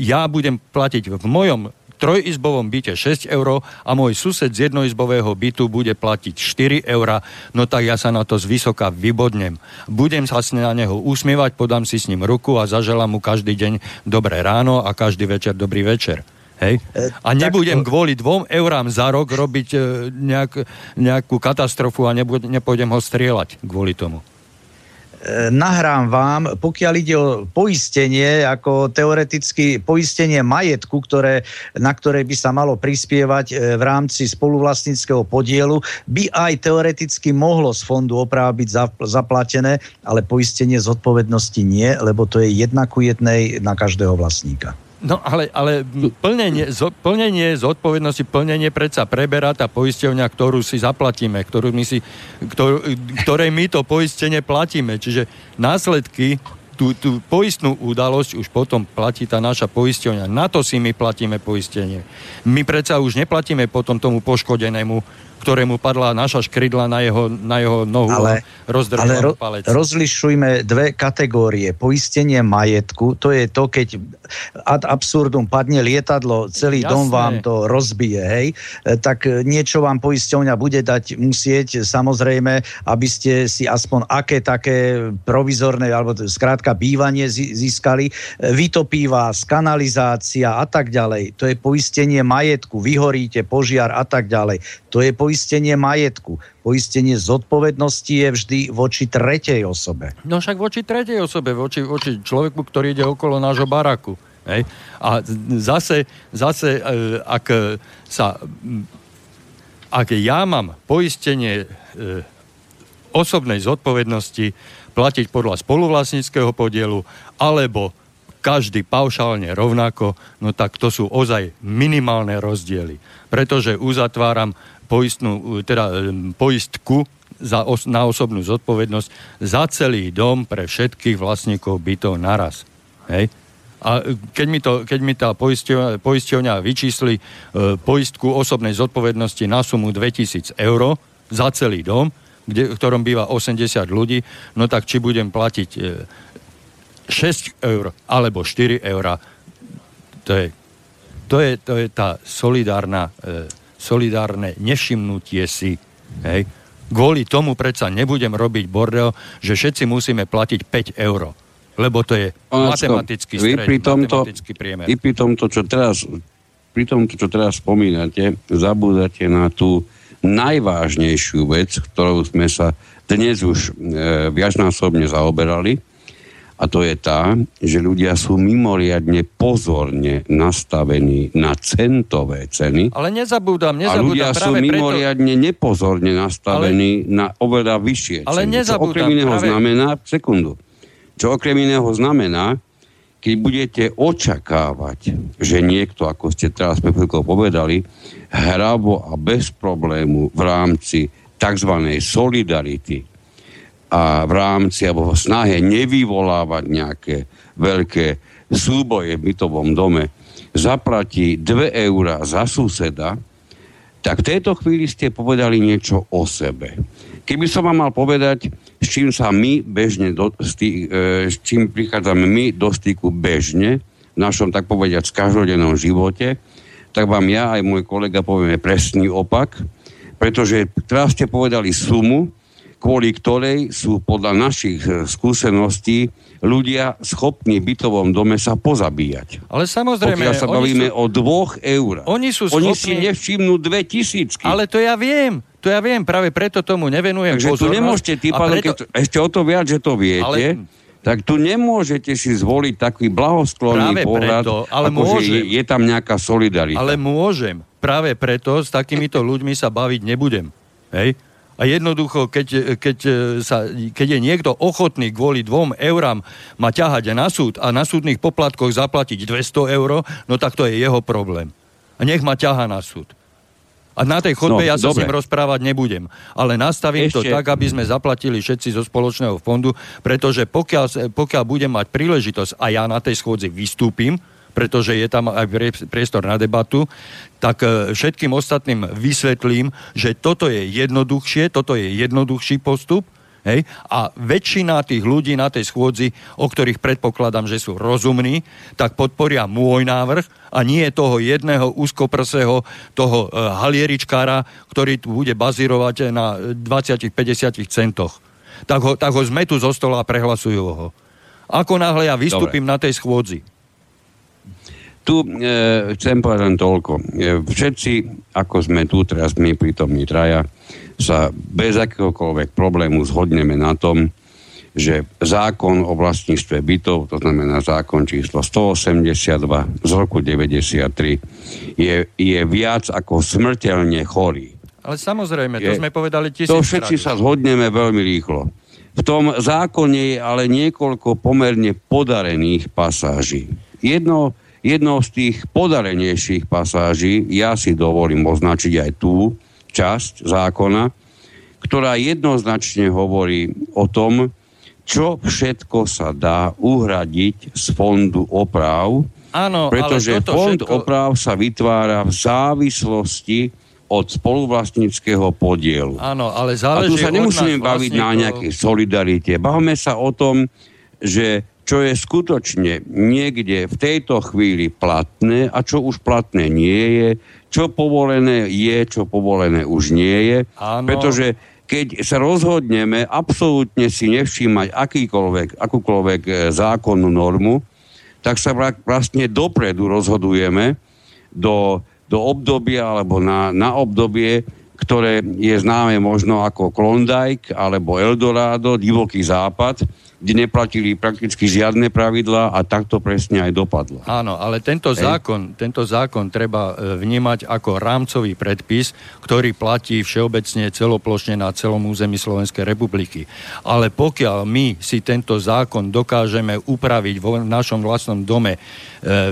ja budem platiť v mojom trojizbovom byte šesť euro a môj sused z jednoizbového bytu bude platiť štyri eurá, no tak ja sa na to zvysoka vybodnem. Budem sa na neho usmievať, podám si s ním ruku a zaželám mu každý deň dobré ráno a každý večer dobrý večer. Hej? A nebudem kvôli dvom eurám za rok robiť nejak, nejakú katastrofu a nebud, nepôjdem ho strieľať kvôli tomu. Nahrám vám, pokiaľ ide o poistenie, ako teoreticky poistenie majetku, ktoré, na ktoré by sa malo prispievať v rámci spoluvlastníckeho podielu, by aj teoreticky mohlo z fondu oprav byť zaplatené, ale poistenie zodpovednosti nie, lebo to je jedna ku jednej na každého vlastníka. No ale, ale plnenie, plnenie zodpovednosti, plnenie predsa preberá tá poisťovňa, ktorú si zaplatíme, ktorú my si, ktor, ktorej my to poistenie platíme. Čiže následky, tú, tú poistnú udalosť už potom platí tá naša poisťovňa. Na to si my platíme poistenie. My predsa už neplatíme potom tomu poškodenému, ktorému padla naša škrydla na jeho, na jeho nohu ale, a rozdrhol ro, palec. Ale rozlišujme dve kategórie. Poistenie majetku, to je to, keď ad absurdum padne lietadlo, celý Jasné. dom vám to rozbije, hej, tak niečo vám poisťovňa bude dať musieť, samozrejme, aby ste si aspoň aké také provizorné, alebo skrátka bývanie získali. Vytopí vás, kanalizácia a tak ďalej. To je poistenie majetku, vyhoríte, požiar a tak ďalej. To je poistenie Poistenie majetku. Poistenie zodpovednosti je vždy voči tretej osobe. No však voči tretej osobe, voči, voči človeku, ktorý ide okolo nášho baraku. Hej? A zase, zase ak, sa, ak ja mám poistenie osobnej zodpovednosti platiť podľa spoluvlastníckeho podielu, alebo každý paušálne rovnako, no tak to sú ozaj minimálne rozdiely. Pretože uzatváram poistnú, teda poistku za os- na osobnú zodpovednosť za celý dom pre všetkých vlastníkov bytov naraz. Hej? A keď mi, to, keď mi tá poisťovňa, poisťovňa vyčísli e, poistku osobnej zodpovednosti na sumu dvetisíc eur za celý dom, kde, v ktorom býva osemdesiat ľudí, no tak či budem platiť e, šesť eur alebo štyri eurá, to je, to je, to je tá solidárna e, solidárne nevšimnutie si. Hej. Kvôli tomu predsa nebudem robiť bordel, že všetci musíme platiť päť eur. Lebo to je matematický stred, matematický priemer. I pri tomto, čo teraz, pri tomto, čo teraz spomínate, zabúdate na tú najvážnejšiu vec, ktorou sme sa dnes už e, viacnásobne zaoberali. A to je tá, že ľudia sú mimoriadne pozorne nastavení na centové ceny. Ale nezabúdam, nezabúdam. A ľudia sú mimoriadne preto... nepozorne nastavení ale... na oveľa vyššie ceny. Ale nezabúdam. Čo okrem iného práve... znamená, sekundu, čo okrem iného znamená, keď budete očakávať, že niekto, ako ste teraz pre chvíľkou povedali, hravo a bez problému v rámci tzv. Solidarity a v rámci alebo v snahe nevyvolávať nejaké veľké súboje v bytovom dome, zaplatí dve eurá za suseda, tak v tejto chvíli ste povedali niečo o sebe. Keby som vám mal povedať, s čím sa my bežne, do, s, tý, e, s čím prichádzame my do styku bežne, v našom, tak povedať, každodennom živote, tak vám ja aj môj kolega povieme presný opak, pretože teraz ste povedali sumu, kvôli ktorej sú podľa našich skúseností ľudia schopní v bytovom dome sa pozabíjať. Ale samozrejme... Pokiaľ sa bavíme sú, o dvoch eurách. Oni sú schopní... Oni si nevšimnú dve tisícky. Ale to ja viem. To ja viem. Práve preto tomu nevenujem Takže pozornosť. Takže tu nemôžete týpať, preto... ešte o to viac, že to viete... Ale... tak tu nemôžete si zvoliť taký blahosklonný pohľad, ako že je tam nejaká solidarita. Ale môžem. Práve preto s takýmito ľuďmi sa baviť nebudem. Hej? A jednoducho, keď, keď, sa, keď je niekto ochotný kvôli dvom eurám ma ťahať na súd a na súdnych poplatkoch zaplatiť dvesto eur, no tak to je jeho problém. A nech ma ťaha na súd. A na tej chodbe no, ja sa s ním rozprávať nebudem. Ale nastavím Ešte... to tak, aby sme zaplatili všetci zo spoločného fondu, pretože pokiaľ, pokiaľ budem mať príležitosť a ja na tej schôdzi vystúpim, pretože je tam aj priestor na debatu, tak všetkým ostatným vysvetlím, že toto je jednoduchšie, toto je jednoduchší postup, hej? A väčšina tých ľudí na tej schôdzi, o ktorých predpokladám, že sú rozumní, tak podporia môj návrh a nie toho jedného úzkoprseho, toho halieričkára, ktorý tu bude bazírovať na dvadsať až päťdesiat centoch. Tak ho, tak ho zmetú zo stola a prehlasujú ho. Ako náhle ja vystúpim Dobre. na tej schôdzi. Tu e, chcem povedať toľko. Všetci, ako sme tu teraz my prítomní traja, sa bez akéhokoľvek problému zhodneme na tom, že zákon o vlastníctve bytov, to znamená zákon číslo stoosemdesiatdva z roku deväťdesiattri, je, je viac ako smrteľne chorý. Ale samozrejme, je, to sme povedali tisíckrát. To všetci sa zhodneme veľmi rýchlo. V tom zákone je ale niekoľko pomerne podarených pasáží. Jedno Jednou z tých podarenejších pasáží, ja si dovolím označiť aj tú časť zákona, ktorá jednoznačne hovorí o tom, čo všetko sa dá uhradiť z fondu opráv, Áno, pretože fond všetko... opráv sa vytvára v závislosti od spoluvlastníckeho podielu. Áno, ale záleží. A tu sa nemusíme baviť vlastníkov... na nejakej solidarite. Bavme sa o tom, že čo je skutočne niekde v tejto chvíli platné a čo už platné nie je, čo povolené je, čo povolené už nie je. Áno. Pretože keď sa rozhodneme absolútne si nevšímať akýkoľvek, akúkoľvek zákonnú normu, tak sa vlastne dopredu rozhodujeme do, do obdobia alebo na, na obdobie, ktoré je známe možno ako Klondike alebo Eldorado, divoký západ, kde neplatili prakticky žiadne pravidlá a takto presne aj dopadlo. Áno, ale tento zákon, tento zákon treba vnímať ako rámcový predpis, ktorý platí všeobecne celoplošne na celom území Slovenskej republiky. Ale pokiaľ my si tento zákon dokážeme upraviť vo našom vlastnom dome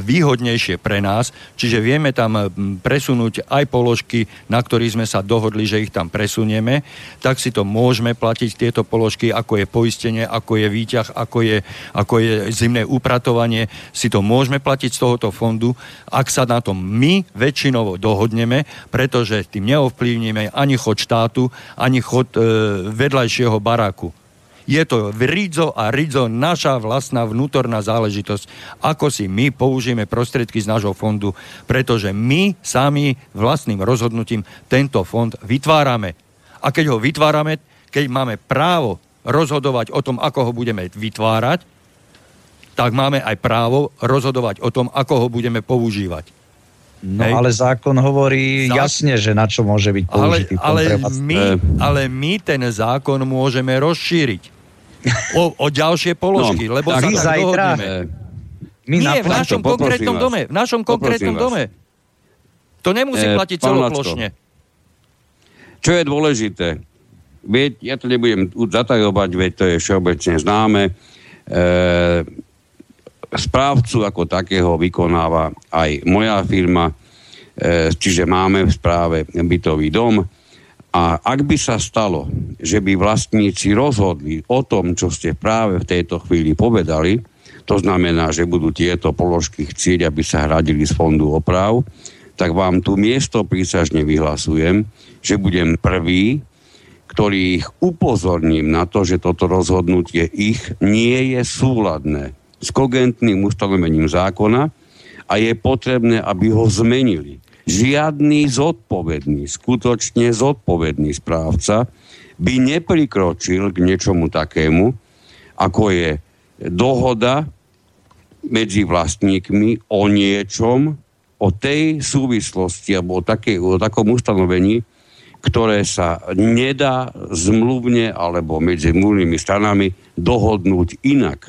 výhodnejšie pre nás, čiže vieme tam presunúť aj položky, na ktorých sme sa dohodli, že ich tam presunieme, tak si to môžeme platiť tieto položky, ako je poistenie, ako je výťah, ako je, ako je zimné upratovanie, si to môžeme platiť z tohoto fondu, ak sa na tom my väčšinovo dohodneme, pretože tým neovplyvníme ani chod štátu, ani chod e, vedľajšieho baráku. Je to rizo a rizo naša vlastná vnútorná záležitosť, ako si my použijeme prostriedky z nášho fondu, pretože my sami vlastným rozhodnutím tento fond vytvárame. A keď ho vytvárame, keď máme právo rozhodovať o tom, ako ho budeme vytvárať, tak máme aj právo rozhodovať o tom, ako ho budeme používať. No Hej. ale zákon hovorí Zá... jasne, že na čo môže byť použitý. Ale, ale, my, ale my ten zákon môžeme rozšíriť. O, o ďalšie položky, no, lebo sa tak zajtra, my Nie, v našom to, konkrétnom dome. V našom konkrétnom dome. To nemusí e, platiť celoplošne. Čo je dôležité? Veď, ja to nebudem zatajovať, veď to je všeobecne známe. E, správcu ako takého vykonáva aj moja firma, e, čiže máme v správe bytový dom. A ak by sa stalo, že by vlastníci rozhodli o tom, čo ste práve v tejto chvíli povedali, to znamená, že budú tieto položky chcieť, aby sa hradili z fondu oprav, tak vám tu miesto prísažne vyhlasujem, že budem prvý, ktorý ich upozorním na to, že toto rozhodnutie ich nie je súladné s kogentným ustanovením zákona a je potrebné, aby ho zmenili. Žiadny zodpovedný, skutočne zodpovedný správca by neprikročil k niečomu takému, ako je dohoda medzi vlastníkmi o niečom, o tej súvislosti alebo o, takej, o takom ustanovení, ktoré sa nedá zmluvne alebo medzi zmluvnými stranami dohodnúť inak.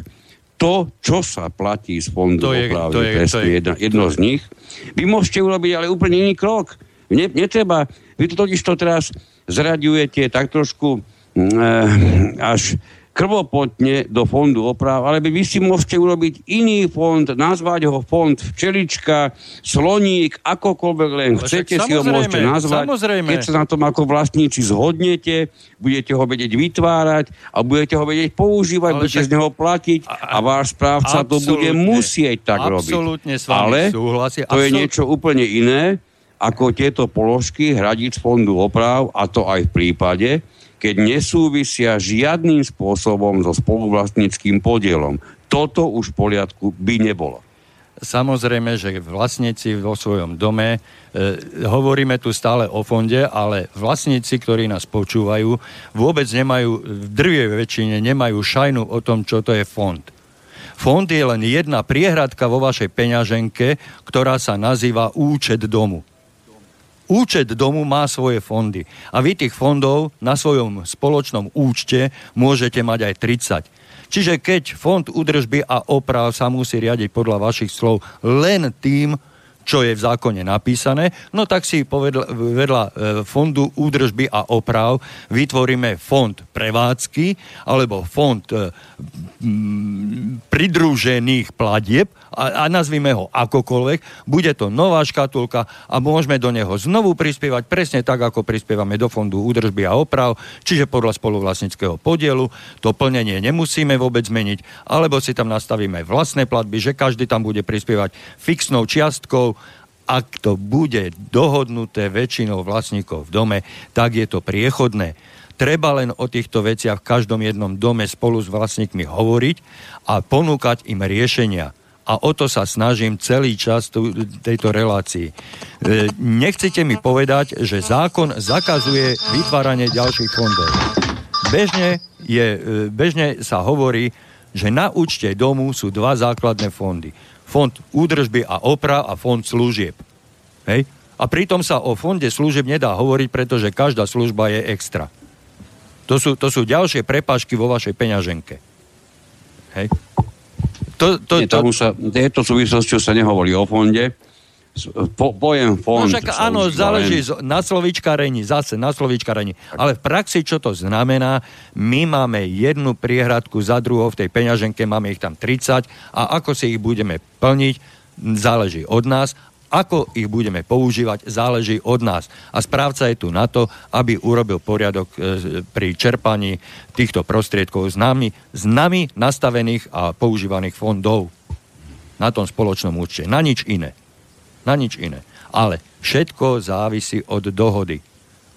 To, čo sa platí z fondu opravy, to je, to je, to je jedno, jedno to je. z nich. Vy môžete urobiť ale úplne iný krok. Ne, netreba. Vy to totiž to teraz zraďujete tak trošku e, až krvopotne do fondu oprav, ale vy si môžete urobiť iný fond, nazvať ho fond včelička, sloník, akokoľvek len chcete, si ho môžete nazvať. Samozrejme. Keď sa na tom ako vlastníci zhodnete, budete ho vedieť vytvárať a budete ho vedieť používať, ale budete tak... z neho platiť a váš správca absolútne, to bude musieť tak robiť. Absolútne s vami súhlasím. Ale to je niečo úplne iné, ako tieto položky hradiť z fondu oprav, a to aj v prípade, keď nesúvisia žiadnym spôsobom so spoluvlastníckým podielom. Toto už v poriadku by nebolo. Samozrejme, že vlastníci vo svojom dome, e, hovoríme tu stále o fonde, ale vlastníci, ktorí nás počúvajú, vôbec nemajú, v drvivej väčšine nemajú šajnu o tom, čo to je fond. Fond je len jedna priehradka vo vašej peňaženke, ktorá sa nazýva účet domu. Účet domu má svoje fondy. A vy tých fondov na svojom spoločnom účte môžete mať aj tridsať. Čiže keď fond údržby a oprav sa musí riadiť podľa vašich slov len tým, čo je v zákone napísané, no tak si povedla, vedľa fondu údržby a oprav vytvoríme fond prevádzky alebo fond pridružených platieb a, a nazvime ho akokoľvek. Bude to nová škatulka a môžeme do neho znovu prispievať presne tak, ako prispievame do fondu údržby a oprav, čiže podľa spoluvlastníckeho podielu. To plnenie nemusíme vôbec zmeniť, alebo si tam nastavíme vlastné platby, že každý tam bude prispievať fixnou čiastkou. Ak to bude dohodnuté väčšinou vlastníkov v dome, tak je to priechodné. Treba len o týchto veciach v každom jednom dome spolu s vlastníkmi hovoriť a ponúkať im riešenia. A o to sa snažím celý čas tu, tejto relácii. Nechcete mi povedať, že zákon zakazuje vytváranie ďalších fondov. Bežne, je, bežne sa hovorí, že na účte domu sú dva základné fondy. Fond údržby a oprav a fond služieb. Hej? A pritom sa o fonde služieb nedá hovoriť, pretože každá služba je extra. To sú, to sú ďalšie prepážky vo vašej peňaženke. Hej? To, to, Nie, to... sa, tieto súvislosti sa nehovorí o fonde. Po, pojem fond... No, však, áno, záleží len... na slovíčkarení, zase na slovíčkarení. Ale v praxi, čo to znamená, my máme jednu priehradku za druhou v tej peňaženke, máme ich tam tridsať a ako si ich budeme plniť, záleží od nás. Ako ich budeme používať, záleží od nás. A správca je tu na to, aby urobil poriadok pri čerpaní týchto prostriedkov z nami, z nami nastavených a používaných fondov na tom spoločnom účte. Na nič iné. Na nič iné. Ale všetko závisí od dohody.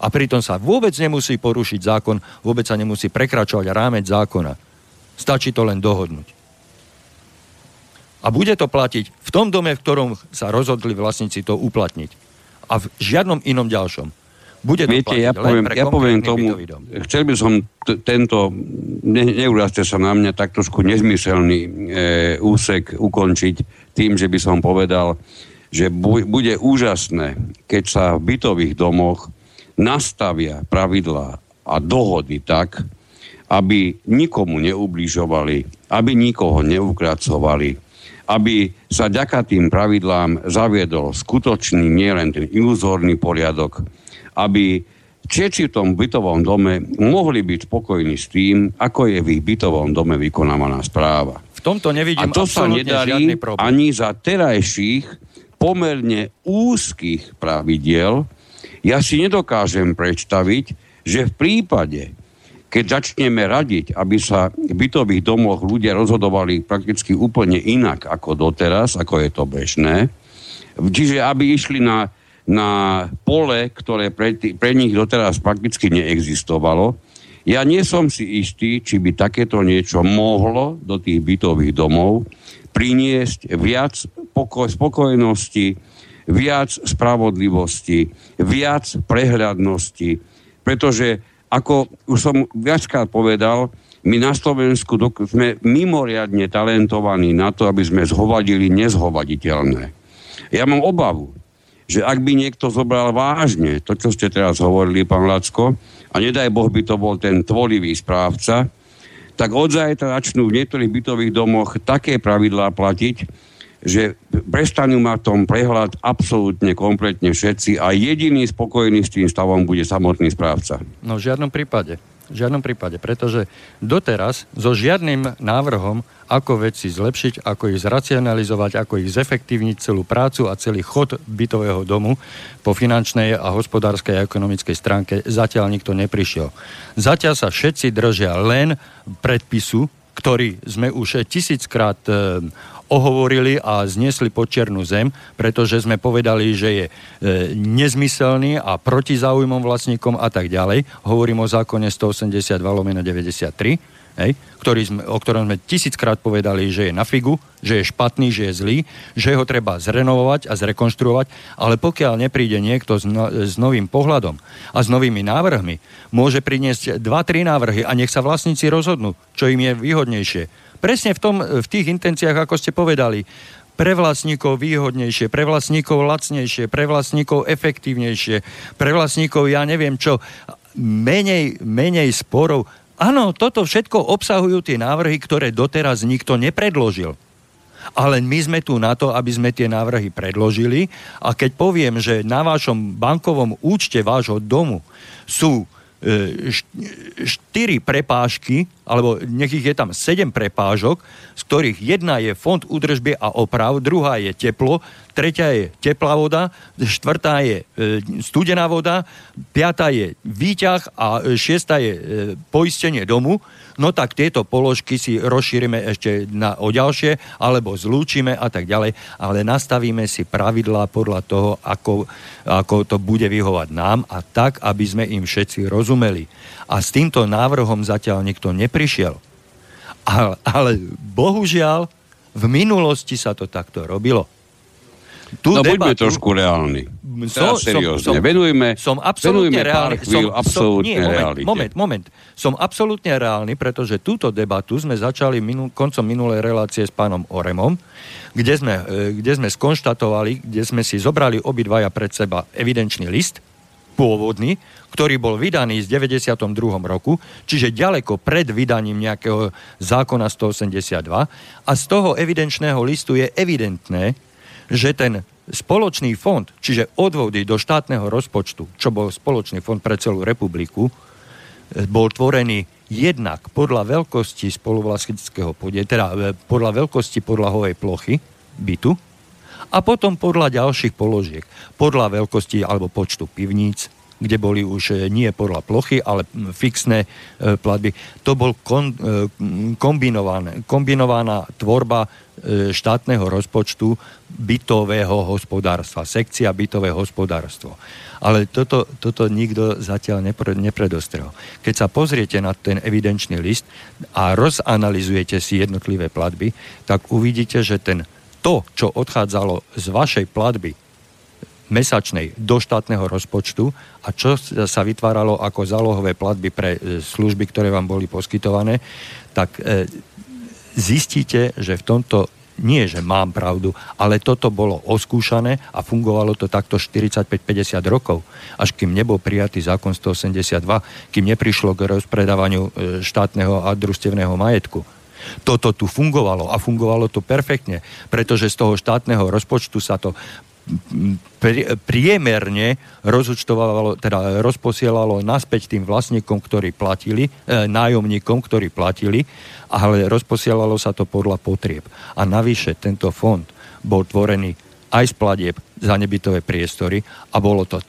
A pritom sa vôbec nemusí porušiť zákon, vôbec sa nemusí prekračovať rámec zákona. Stačí to len dohodnúť. A bude to platiť v tom dome, v ktorom sa rozhodli vlastníci to uplatniť. A v žiadnom inom ďalšom. Bude to Viete, platiť ja poviem, len pre ja poviem tomu, chcel by som t- tento, ne, neurazte sa na mňa, tak trošku nezmyselný e, úsek ukončiť tým, že by som povedal, že bude úžasné, keď sa v bytových domoch nastavia pravidlá a dohody tak, aby nikomu neubližovali, aby nikoho neukracovali, aby sa vďaka tým pravidlám zaviedol skutočný, nielen ten iluzórny poriadok, aby všetci v tom bytovom dome mohli byť spokojní s tým, ako je v ich bytovom dome vykonávaná správa. V tomto nevidím absolútne žiadny problém. A to sa nedarí ani za terajších pomerne úzkých pravidiel. Ja si nedokážem predstaviť, že v prípade, keď začneme radiť, aby sa v bytových domoch ľudia rozhodovali prakticky úplne inak ako doteraz, ako je to bežné, čiže aby išli na, na pole, ktoré pre, pre nich doteraz prakticky neexistovalo, ja nie som si istý, či by takéto niečo mohlo do tých bytových domov priniesť viac poko- spokojnosti, viac spravodlivosti, viac prehľadnosti. Pretože, ako už som viackrát povedal, my na Slovensku dok- sme mimoriadne talentovaní na to, aby sme zhovadili nezhovaditeľné. Ja mám obavu, že ak by niekto zobral vážne to, čo ste teraz hovorili, pán Lacko, a nedaj Boh by to bol ten tvorivý správca, tak od zajtra začnú v niektorých bytových domoch také pravidlá platiť, že prestanú mať tom prehľad absolútne, kompletne všetci a jediný spokojný s tým stavom bude samotný správca. No v žiadnom prípade. V žiadnom prípade, pretože doteraz so žiadnym návrhom, ako veci zlepšiť, ako ich zracionalizovať, ako ich zefektívniť celú prácu a celý chod bytového domu po finančnej a hospodárskej a ekonomickej stránke zatiaľ nikto neprišiel. Zatiaľ sa všetci držia len predpisu, ktorý sme už tisíckrát e, ohovorili a zniesli pod čiernu zem, pretože sme povedali, že je e, nezmyselný a proti záujmom vlastníkom a tak ďalej. Hovorím o zákone stoosemdesiatdva lomeno deväťdesiattri, hej, ktorý sme, o ktorom sme tisíckrát povedali, že je na figu, že je špatný, že je zlý, že ho treba zrenovovať a zrekonštruovať, ale pokiaľ nepríde niekto s, no, s novým pohľadom a s novými návrhmi, môže priniesť dva tri návrhy a nech sa vlastníci rozhodnú, čo im je výhodnejšie. Presne v, tom, v tých intenciách, ako ste povedali, pre vlastníkov výhodnejšie, pre vlastníkov lacnejšie, pre vlastníkov efektívnejšie, pre vlastníkov ja neviem čo, menej, menej sporov. Áno, toto všetko obsahujú tie návrhy, ktoré doteraz nikto nepredložil. Ale my sme tu na to, aby sme tie návrhy predložili a keď poviem, že na vašom bankovom účte vášho domu sú štyri prepážky, alebo nech ich je tam sedem prepážok, z ktorých jedna je fond údržby a oprav, druhá je teplo, tretia je teplá voda, štvrtá je studená voda, piatá je výťah a šiesta je poistenie domu, no tak tieto položky si rozšírime ešte na, o ďalšie, alebo zlúčime a tak ďalej, ale nastavíme si pravidlá podľa toho, ako, ako to bude vyhovať nám a tak, aby sme im všetci rozumeli. Rozumeli. A s týmto návrhom zatiaľ nikto neprišiel. Ale, ale bohužiaľ, v minulosti sa to takto robilo. Tu no debatu, buďme trošku reálni. Som, seriózne. Som, venujme, som absolútne reálny. Som, som, nie, moment, moment, moment. Som absolútne reálny, pretože túto debatu sme začali minu, koncom minulej relácie s pánom Oremom, kde sme, kde sme skonštatovali, kde sme si zobrali obidvaja pred seba evidenčný list, pôvodný, ktorý bol vydaný v deväťdesiatom druhom roku, čiže ďaleko pred vydaním nejakého zákona stoosemdesiatdva a z toho evidenčného listu je evidentné, že ten spoločný fond, čiže odvody do štátneho rozpočtu, čo bol spoločný fond pre celú republiku, bol tvorený jednak podľa veľkosti spoluvlastníckeho podielu, teda podľa veľkosti podlahovej plochy bytu, a potom podľa ďalších položiek, podľa veľkosti alebo počtu pivníc, kde boli už nie podľa plochy, ale fixné platby. To bol kon, kombinovaná, kombinovaná tvorba štátneho rozpočtu bytového hospodárstva, sekcia bytové hospodárstvo. Ale toto, toto nikto zatiaľ nepre, nepredostrel. Keď sa pozriete na ten evidenčný list a rozanalizujete si jednotlivé platby, tak uvidíte, že ten to, čo odchádzalo z vašej platby mesačnej do štátneho rozpočtu a čo sa vytváralo ako zálohové platby pre služby, ktoré vám boli poskytované, tak zistíte, že v tomto nie, že mám pravdu, ale toto bolo oskúšané a fungovalo to takto štyridsaťpäť päťdesiat rokov, až kým nebol prijatý zákon stoosemdesiatdva, kým neprišlo k rozpredávaniu štátneho a družstevného majetku. Toto tu fungovalo a fungovalo to perfektne, pretože z toho štátneho rozpočtu sa to priemerne rozúčtovalo, teda rozposielalo naspäť tým vlastníkom, ktorí platili, e, nájomníkom, ktorí platili, ale rozposielalo sa to podľa potrieb. A navyše tento fond bol tvorený aj z platieb za nebytové priestory a bolo to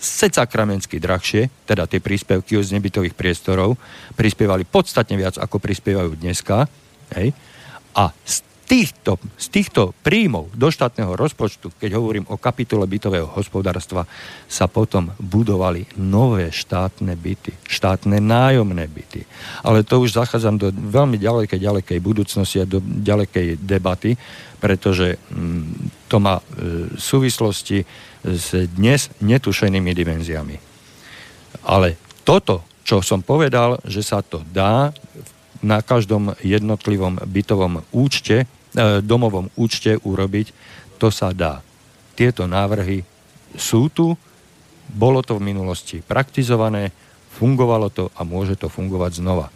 secakramensky drahšie, teda tie príspevky z nebytových priestorov prispievali podstatne viac, ako prispievajú dneska. Hej. A z týchto, z týchto príjmov do štátneho rozpočtu, keď hovorím o kapitole bytového hospodárstva, sa potom budovali nové štátne byty, štátne nájomné byty. Ale to už zachádzam do veľmi ďalekej, ďalekej budúcnosti a do ďalekej debaty, pretože hm, to má e, súvislosti s dnes netušenými dimenziami. Ale toto, čo som povedal, že sa to dá na každom jednotlivom bytovom účte, domovom účte urobiť, to sa dá. Tieto návrhy sú tu, bolo to v minulosti praktizované, fungovalo to a môže to fungovať znova.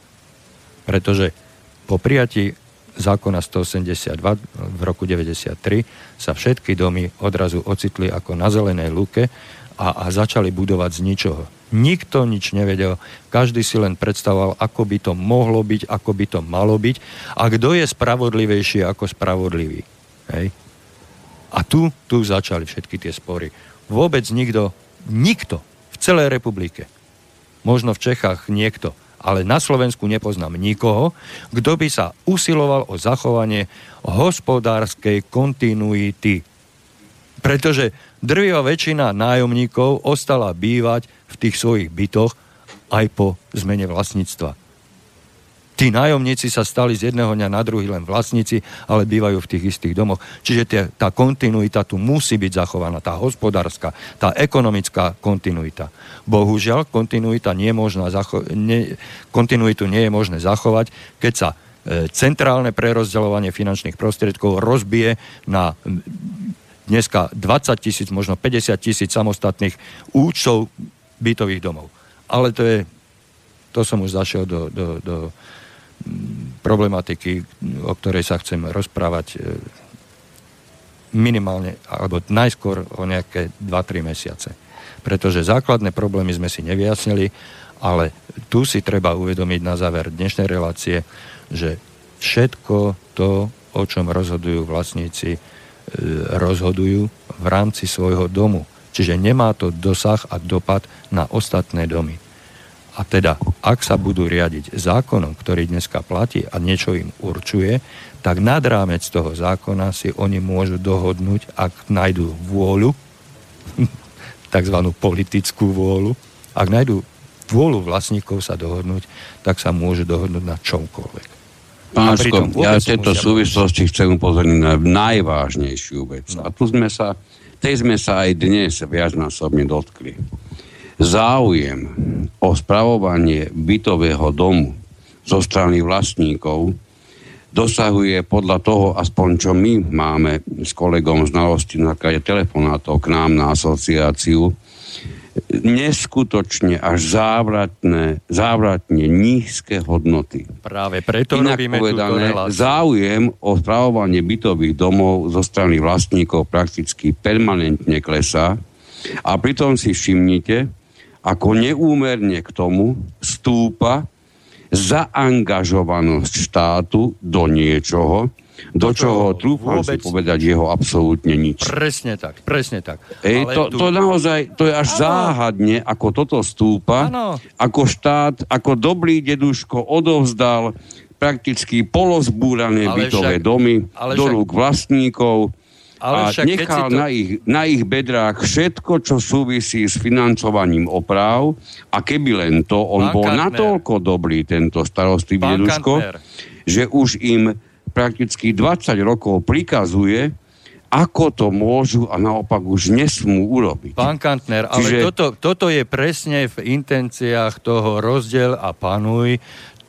Pretože po prijatí zákona stoosemdesiatdva v roku deväťdesiattri sa všetky domy odrazu ocitli ako na zelenej lúke a, a začali budovať z ničoho. Nikto nič nevedel, každý si len predstavoval, ako by to mohlo byť, ako by to malo byť a kto je spravodlivejší ako spravodlivý. Hej. A tu, tu začali všetky tie spory. Vôbec nikto, nikto v celej republike, možno v Čechách niekto, ale na Slovensku nepoznám nikoho, kto by sa usiloval o zachovanie hospodárskej kontinuity. Pretože drvivá väčšina nájomníkov ostala bývať v tých svojich bytoch aj po zmene vlastníctva. Tí nájomníci sa stali z jedného dňa na druhý len vlastníci, ale bývajú v tých istých domoch. Čiže tie, tá kontinuita tu musí byť zachovaná, tá hospodárska, tá ekonomická kontinuita. Bohužiaľ, kontinuita nie je možná zacho- nie, kontinuitu nie je možné zachovať, keď sa e, centrálne prerozdeľovanie finančných prostriedkov rozbije na dneska dvadsať tisíc, možno päťdesiat tisíc samostatných účtov bytových domov. Ale to je, to som už zašiel do... do, do problematiky, o ktorej sa chcem rozprávať minimálne, alebo najskôr o nejaké dva tri mesiace. Pretože základné problémy sme si nevyjasnili, ale tu si treba uvedomiť na záver dnešnej relácie, že všetko to, o čom rozhodujú vlastníci, rozhodujú v rámci svojho domu. Čiže nemá to dosah a dopad na ostatné domy. A teda, ak sa budú riadiť zákonom, ktorý dneska platí a niečo im určuje, tak nad rámec toho zákona si oni môžu dohodnúť, ak nájdú vôľu, takzvanú politickú vôľu, ak nájdú vôľu vlastníkov sa dohodnúť, tak sa môžu dohodnúť na čomkoľvek. Pán Orem, ja v tejto súvislosti chcem upozorniť na najvážnejšiu vec. No. A tu sme sa, tej sme sa aj dnes viacnásobne dotkli. Záujem o spravovanie bytového domu zo strany vlastníkov dosahuje podľa toho, aspoň čo my máme s kolegom znalosti na základe telefonátov k nám na asociáciu, neskutočne až závratné, závratne nízke hodnoty. Práve preto inak robíme povedané, túto reláciu. Záujem o spravovanie bytových domov zo strany vlastníkov prakticky permanentne klesá a pritom si všimnite, ako neúmerne k tomu stúpa zaangažovanosť štátu do niečoho, do, do čoho trúfam si povedať jeho absolútne nič. Presne tak, presne tak. Ej, to, tu... to naozaj, to je až ano. Záhadne, ako toto stúpa, ano. Ako štát, ako dobrý deduško odovzdal prakticky polozbúrané ale bytové však, domy do rúk však... vlastníkov, a nechal to... na, ich, na ich bedrách všetko, čo súvisí s financovaním opráv a keby len to, on Pán bol Kantner. Natoľko dobrý, tento starostý deduško, že už im prakticky dvadsať rokov prikazuje, ako to môžu a naopak už nesmú urobiť. Pán Kantner, ale Čiže... toto, toto je presne v intenciách toho rozdiel a panuj.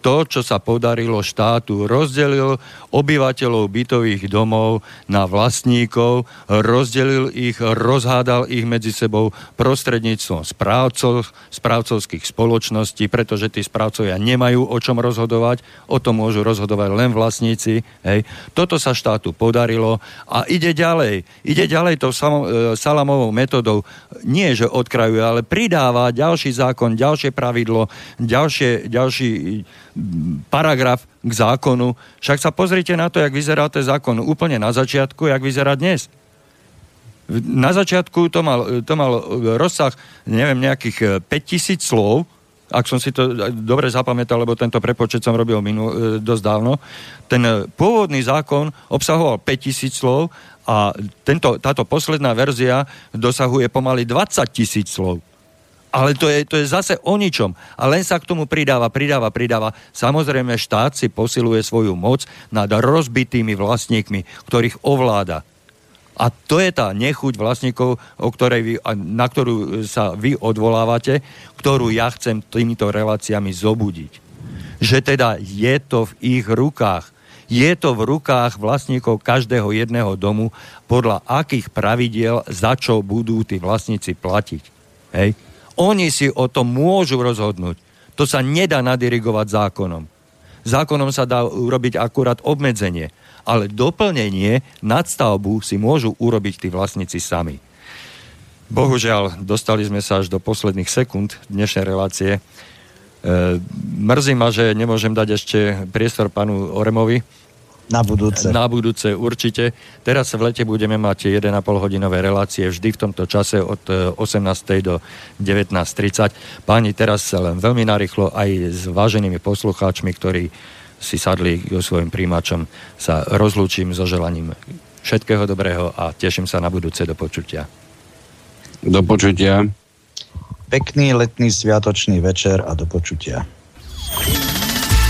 To, čo sa podarilo štátu, rozdelil obyvateľov bytových domov na vlastníkov, rozdelil ich, rozhádal ich medzi sebou prostredníctvom správcov, správcovských spoločností, pretože tí správcovia nemajú o čom rozhodovať, o tom môžu rozhodovať len vlastníci. Hej. Toto sa štátu podarilo a ide ďalej. Ide ďalej tou salamovou metodou. Nie, že odkrajuje, ale pridáva ďalší zákon, ďalšie pravidlo, ďalšie, ďalší... paragraf k zákonu. Však sa pozrite na to, jak vyzerá ten zákon úplne na začiatku, jak vyzerá dnes. Na začiatku to mal, to mal rozsah, neviem, nejakých päťtisíc slov, ak som si to dobre zapamätal, lebo tento prepočet som robil minul, dosť dávno. Ten pôvodný zákon obsahoval päťtisíc slov a tento, táto posledná verzia dosahuje pomaly dvadsaťtisíc slov. Ale to je, to je zase o ničom. A len sa k tomu pridáva, pridáva, pridáva. Samozrejme, štát si posiluje svoju moc nad rozbitými vlastníkmi, ktorých ovláda. A to je tá nechuť vlastníkov, o ktorej vy, na ktorú sa vy odvolávate, ktorú ja chcem týmito reláciami zobudiť. Že teda je to v ich rukách. Je to v rukách vlastníkov každého jedného domu, podľa akých pravidiel, za čo budú tí vlastníci platiť. Hej? Oni si o tom môžu rozhodnúť. To sa nedá nadirigovať zákonom. Zákonom sa dá urobiť akurát obmedzenie, ale doplnenie, nadstavbu si môžu urobiť tí vlastníci sami. Bohužiaľ, dostali sme sa až do posledných sekúnd dnešnej relácie. Mrzí ma, že nemôžem dať ešte priestor panu Oremovi. Na budúce. Na budúce určite. Teraz v lete budeme mať jeden a pol hodinové relácie vždy v tomto čase od osemnástej do devätnásť tridsať. Páni, teraz len veľmi narýchlo aj s váženými poslucháčmi, ktorí si sadli so svojím príjimačom, sa rozlúčim so želaním všetkého dobrého a teším sa na budúce. Do počutia. Do počutia. Pekný letný sviatočný večer a do počutia.